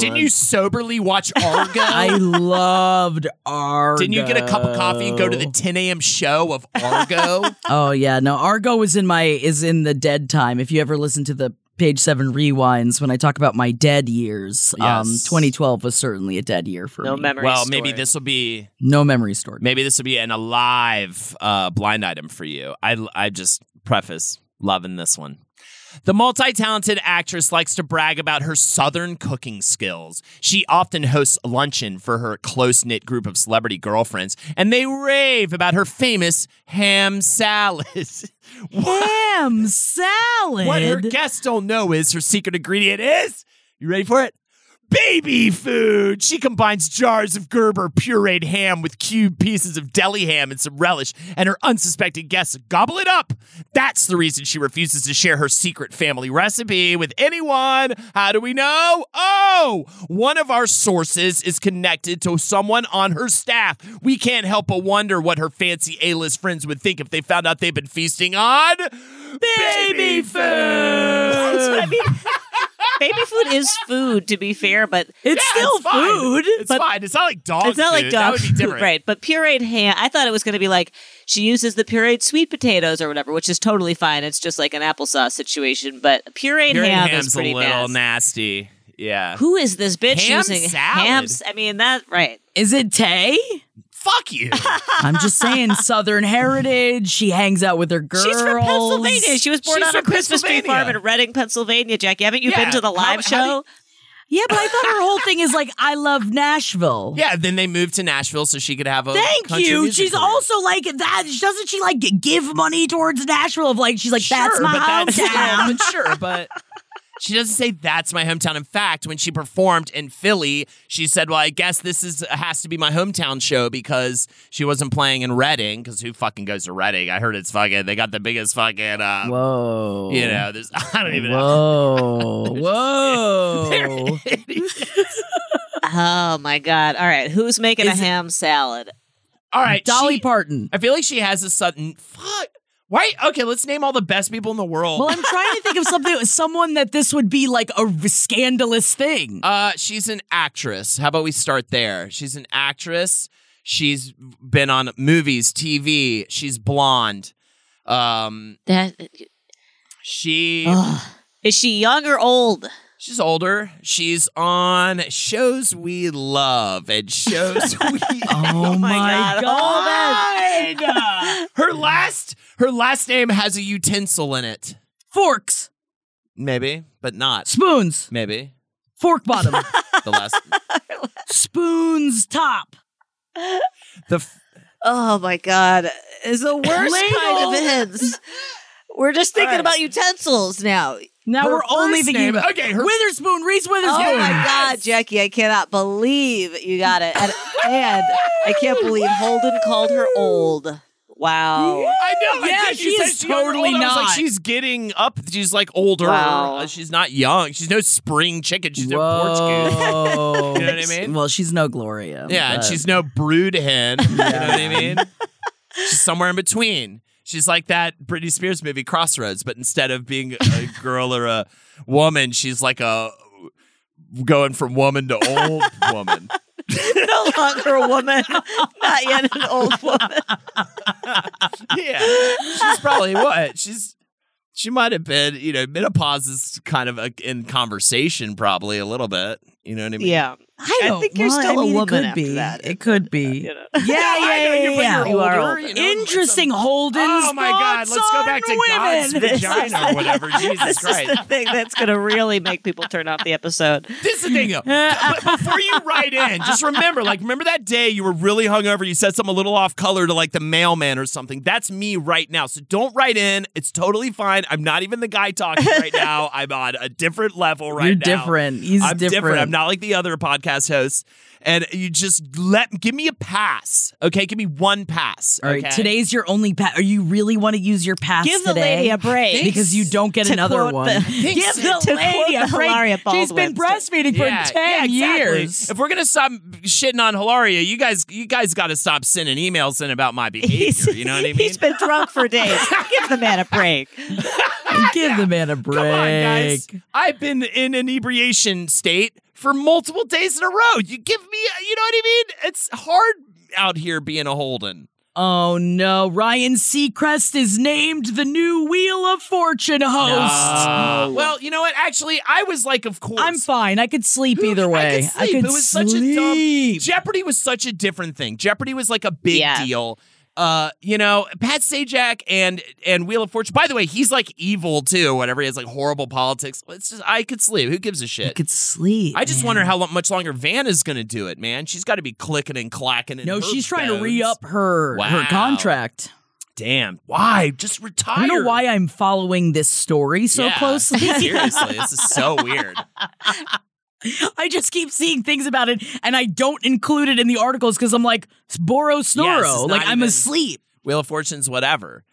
Didn't you soberly watch Argo? I loved Argo. Didn't you get a cup of coffee and go to the ten a.m. show of Argo? Oh, yeah. No, Argo was in my is in the dead time. If you ever listen to the Page seven rewinds when I talk about my dead years. Yes. Um, twenty twelve was certainly a dead year for no me. No memory Well, stored. Maybe this will be... No memory stored. Maybe this will be an alive uh, blind item for you. I, I just preface loving this one. The multi-talented actress likes to brag about her southern cooking skills. She often hosts luncheon for her close-knit group of celebrity girlfriends, and they rave about her famous ham salad. Ham salad? What her guests don't know is her secret ingredient is, you ready for it? Baby food! She combines jars of Gerber pureed ham with cubed pieces of deli ham and some relish, and her unsuspecting guests gobble it up. That's the reason she refuses to share her secret family recipe with anyone. How do we know? Oh! One of our sources is connected to someone on her staff. We can't help but wonder what her fancy A-list friends would think if they found out they've been feasting on... Baby, baby food! That's what I mean. Baby food is food, to be fair, but it's yeah, still it's food. It's fine. It's not like dog It's not food. Like dog food. That would be different. Right, but pureed ham, I thought it was going to be like she uses the pureed sweet potatoes or whatever, which is totally fine. It's just like an applesauce situation, but pureed, pureed ham is pretty a little nasty. nasty. Yeah. Who is this bitch ham using salad. Hams? I mean, that, right. Is it Tay? Fuck you. I'm just saying, Southern heritage. She hangs out with her girls. She's from Pennsylvania. She was born She's on a Christmas tree farm in Reading, Pennsylvania. Jackie, haven't you yeah. been to the live how, show? How do- Yeah, but I thought her whole thing is like, I love Nashville. Yeah, then they moved to Nashville so she could have a Thank country you. She's career. Also like that. Doesn't she like give money towards Nashville? Of like she's like sure, that's my hometown. That's, um, sure, but. She doesn't say that's my hometown. In fact, when she performed in Philly, she said, well, I guess this is has to be my hometown show because she wasn't playing in Reading because who fucking goes to Reading? I heard it's fucking, they got the biggest fucking, uh, whoa. You know, there's, I don't even whoa. know. Whoa. Whoa. Oh, my God. All right. Who's making is a it, ham salad? All right. Dolly she, Parton. I feel like she has a sudden, fuck. Why? Okay, let's name all the best people in the world. Well, I'm trying to think of something, someone that this would be like a scandalous thing. Uh, she's an actress. How about we start there? She's an actress. She's been on movies, T V. She's blonde. Um, that she ugh. Is she young or old? She's older. She's on shows we love and shows we oh my God. God. Her last her last name has a utensil in it. Forks. Maybe, but not. Spoons. Maybe. Fork bottom. The last spoons top. The f- oh my God. It's the worst kind of ends. We're just thinking right. about utensils now. Now her we're only thinking name, about okay, her Witherspoon, Reese Witherspoon. Oh yes. My God, Jackie, I cannot believe you got it. And, and I can't believe Holden called her old. Wow. Yeah. I know. Yeah, she is totally not. I was like, she's getting up. She's like older. Wow. She's not young. She's no spring chicken. She's Whoa. no Portuguese. You know what I mean? Well, she's no Gloria. Yeah, but... and she's no brood hen. Yeah. You know what I mean? She's somewhere in between. She's like that Britney Spears movie, Crossroads, but instead of being a girl or a woman, she's like a going from woman to old woman. No longer a woman, not yet an old woman. Yeah, she's probably what she's. She might have been, you know, menopause is kind of a, in conversation, probably a little bit. You know what I mean? Yeah, I, don't, I think you're well, still I mean, a woman after be. that. It could be. Yeah, yeah, yeah. yeah, yeah. You are older, you know, interesting, Holden's. Oh my God! Let's go back to God's vagina or whatever. Jesus this Christ! This is the thing that's going to really make people turn off the episode. This is the thing, though. But before you write in, just remember, like, remember that day you were really hungover. You said something a little off color to like the mailman or something. That's me right now. So don't write in. It's totally fine. I'm not even the guy talking right now. I'm on a different level right You're now. You're different. He's I'm different. different. I'm not like the other podcast hosts. And you just let give me a pass, okay? Give me one pass. Okay? All right, today's your only pass. Or you really want to use your pass give today? Give the lady a break because you don't get another one. The, give the to lady a break. She's been breastfeeding for yeah, ten yeah, exactly. years. If we're gonna stop shitting on Hilaria, you guys, you guys got to stop sending emails in about my behavior. He's, you know what I mean? He's been drunk for days. Give the man a break. Give yeah. the man a break. Come on, guys. I've been in inebriation state for multiple days in a row. You give me, you know what I mean? It's hard out here being a Holden. Oh, no. Ryan Seacrest is named the new Wheel of Fortune host. No. Well, you know what? Actually, I was like, of course. I'm fine. I could sleep Who, either way. I could sleep. I could it was sleep. Such a dumb... Jeopardy was such a different thing. Jeopardy was like a big yeah. deal. Uh, you know, Pat Sajak and and Wheel of Fortune. By the way, he's like evil too. Whatever he has, like horrible politics. It's just I could sleep. Who gives a shit? I could sleep. I just man. wonder how lo- much longer Van is going to do it, man. She's got to be clicking and clacking. And no, she's trying bones. to re up her wow. her contract. Damn, why? Just retire. I don't know why I'm following this story so yeah. closely. Seriously, this is so weird. I just keep seeing things about it, and I don't include it in the articles because I'm like, Boro Snoro. Yes, like, I'm asleep. Wheel of Fortune's whatever.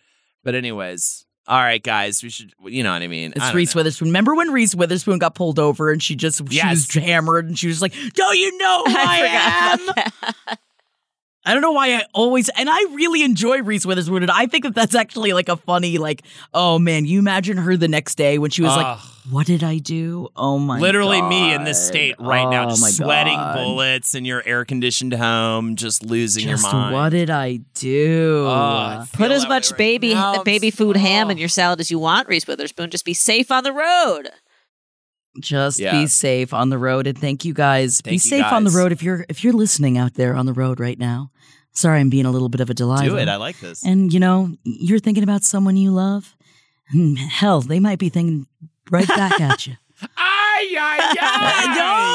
But anyways, all right, guys, we should, you know what I mean? It's I Reese know. Witherspoon. Remember when Reese Witherspoon got pulled over and she just, yes. she was hammered and she was like, don't you know who I, I am? I don't know why I always, and I really enjoy Reese Witherspoon, and I think that that's actually like a funny, like, oh man, you imagine her the next day when she was Ugh. like, what did I do? Oh my Literally God. Literally me in this state right oh now, just sweating God. bullets in your air-conditioned home, just losing just your mind. What did I do? Oh, Put as much right baby now. baby food oh. ham in your salad as you want, Reese Witherspoon. Just be safe on the road. Just yeah. be safe on the road, and thank you guys. Thank be safe guys. on the road if you're if you're listening out there on the road right now. Sorry, I'm being a little bit of a delight. Do it, I like this. And you know, you're thinking about someone you love. Hell, they might be thinking right back at you. Ay, ay, ay.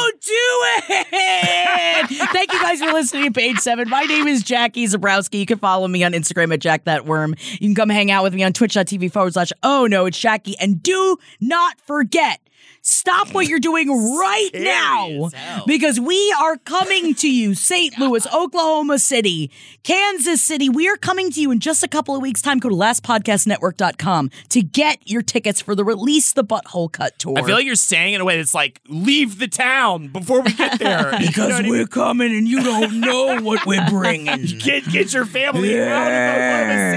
Don't do it! Thank you guys for listening to Page seven. My name is Jackie Zabrowski. You can follow me on Instagram at jackthatworm. You can come hang out with me on twitch.tv forward slash oh no, it's Jackie. And do not forget, stop what you're doing right now because we are coming to you. Saint Louis, Oklahoma City, Kansas City. We are coming to you in just a couple of weeks' time. Go to last podcast network dot com to get your tickets for the Release the Butthole Cut tour. I feel like you're saying in a way that's like, leave the town before we get there. Because you know we're I mean? coming and you don't know what we're bringing. Get, get your family yeah. out of Oklahoma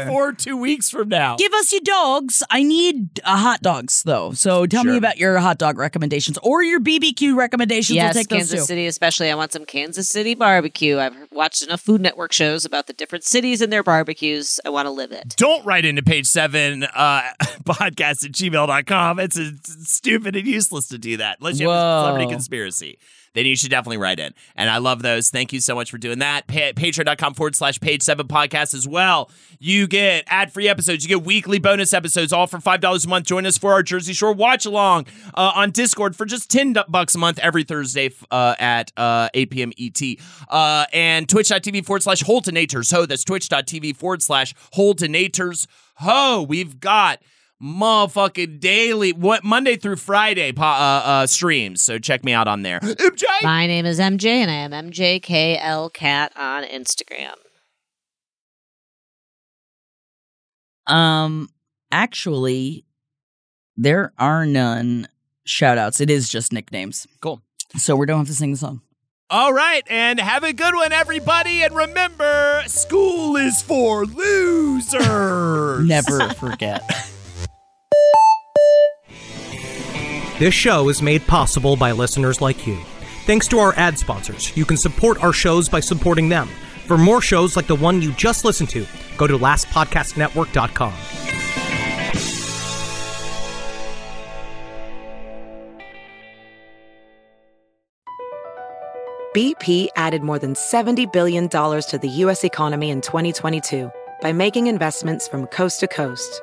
City before two weeks from now. Give us your dogs. I need uh, hot dogs, though. So tell sure. me about your hot dog recommendations or your B B Q recommendations. Yes, we'll take Kansas those too. City especially. I want some Kansas City barbecue. I've watched enough Food Network shows about the different cities and their barbecues. I want to live it. Don't write into Page seven uh, podcast at gmail dot com. It's, a, it's stupid and useless to do that. Unless you Whoa. have a celebrity conspiracy. Then you should definitely write in. And I love those. Thank you so much for doing that. Pa- Patreon.com forward slash page seven podcast as well. You get ad-free episodes. You get weekly bonus episodes, all for five dollars a month. Join us for our Jersey Shore watch along uh, on Discord for just ten bucks a month every Thursday uh, at uh, eight p.m. E T. Uh, and twitch.tv forward slash Holdenators Ho. That's twitch.tv forward slash Holdenators Ho. We've got motherfucking daily, what Monday through Friday uh, uh, streams. So check me out on there. M J. My name is M J, and I am M J K L Cat on Instagram. Um, actually, there are none shout-outs. It is just nicknames. Cool. So we don't have to sing the song. All right, and have a good one, everybody. And remember, school is for losers. Never forget. This show is made possible by listeners like you. Thanks to our ad sponsors, you can support our shows by supporting them. For more shows like the one you just listened to, go to last podcast network dot com. B P added more than seventy billion dollars to the U S economy in twenty twenty-two by making investments from coast to coast.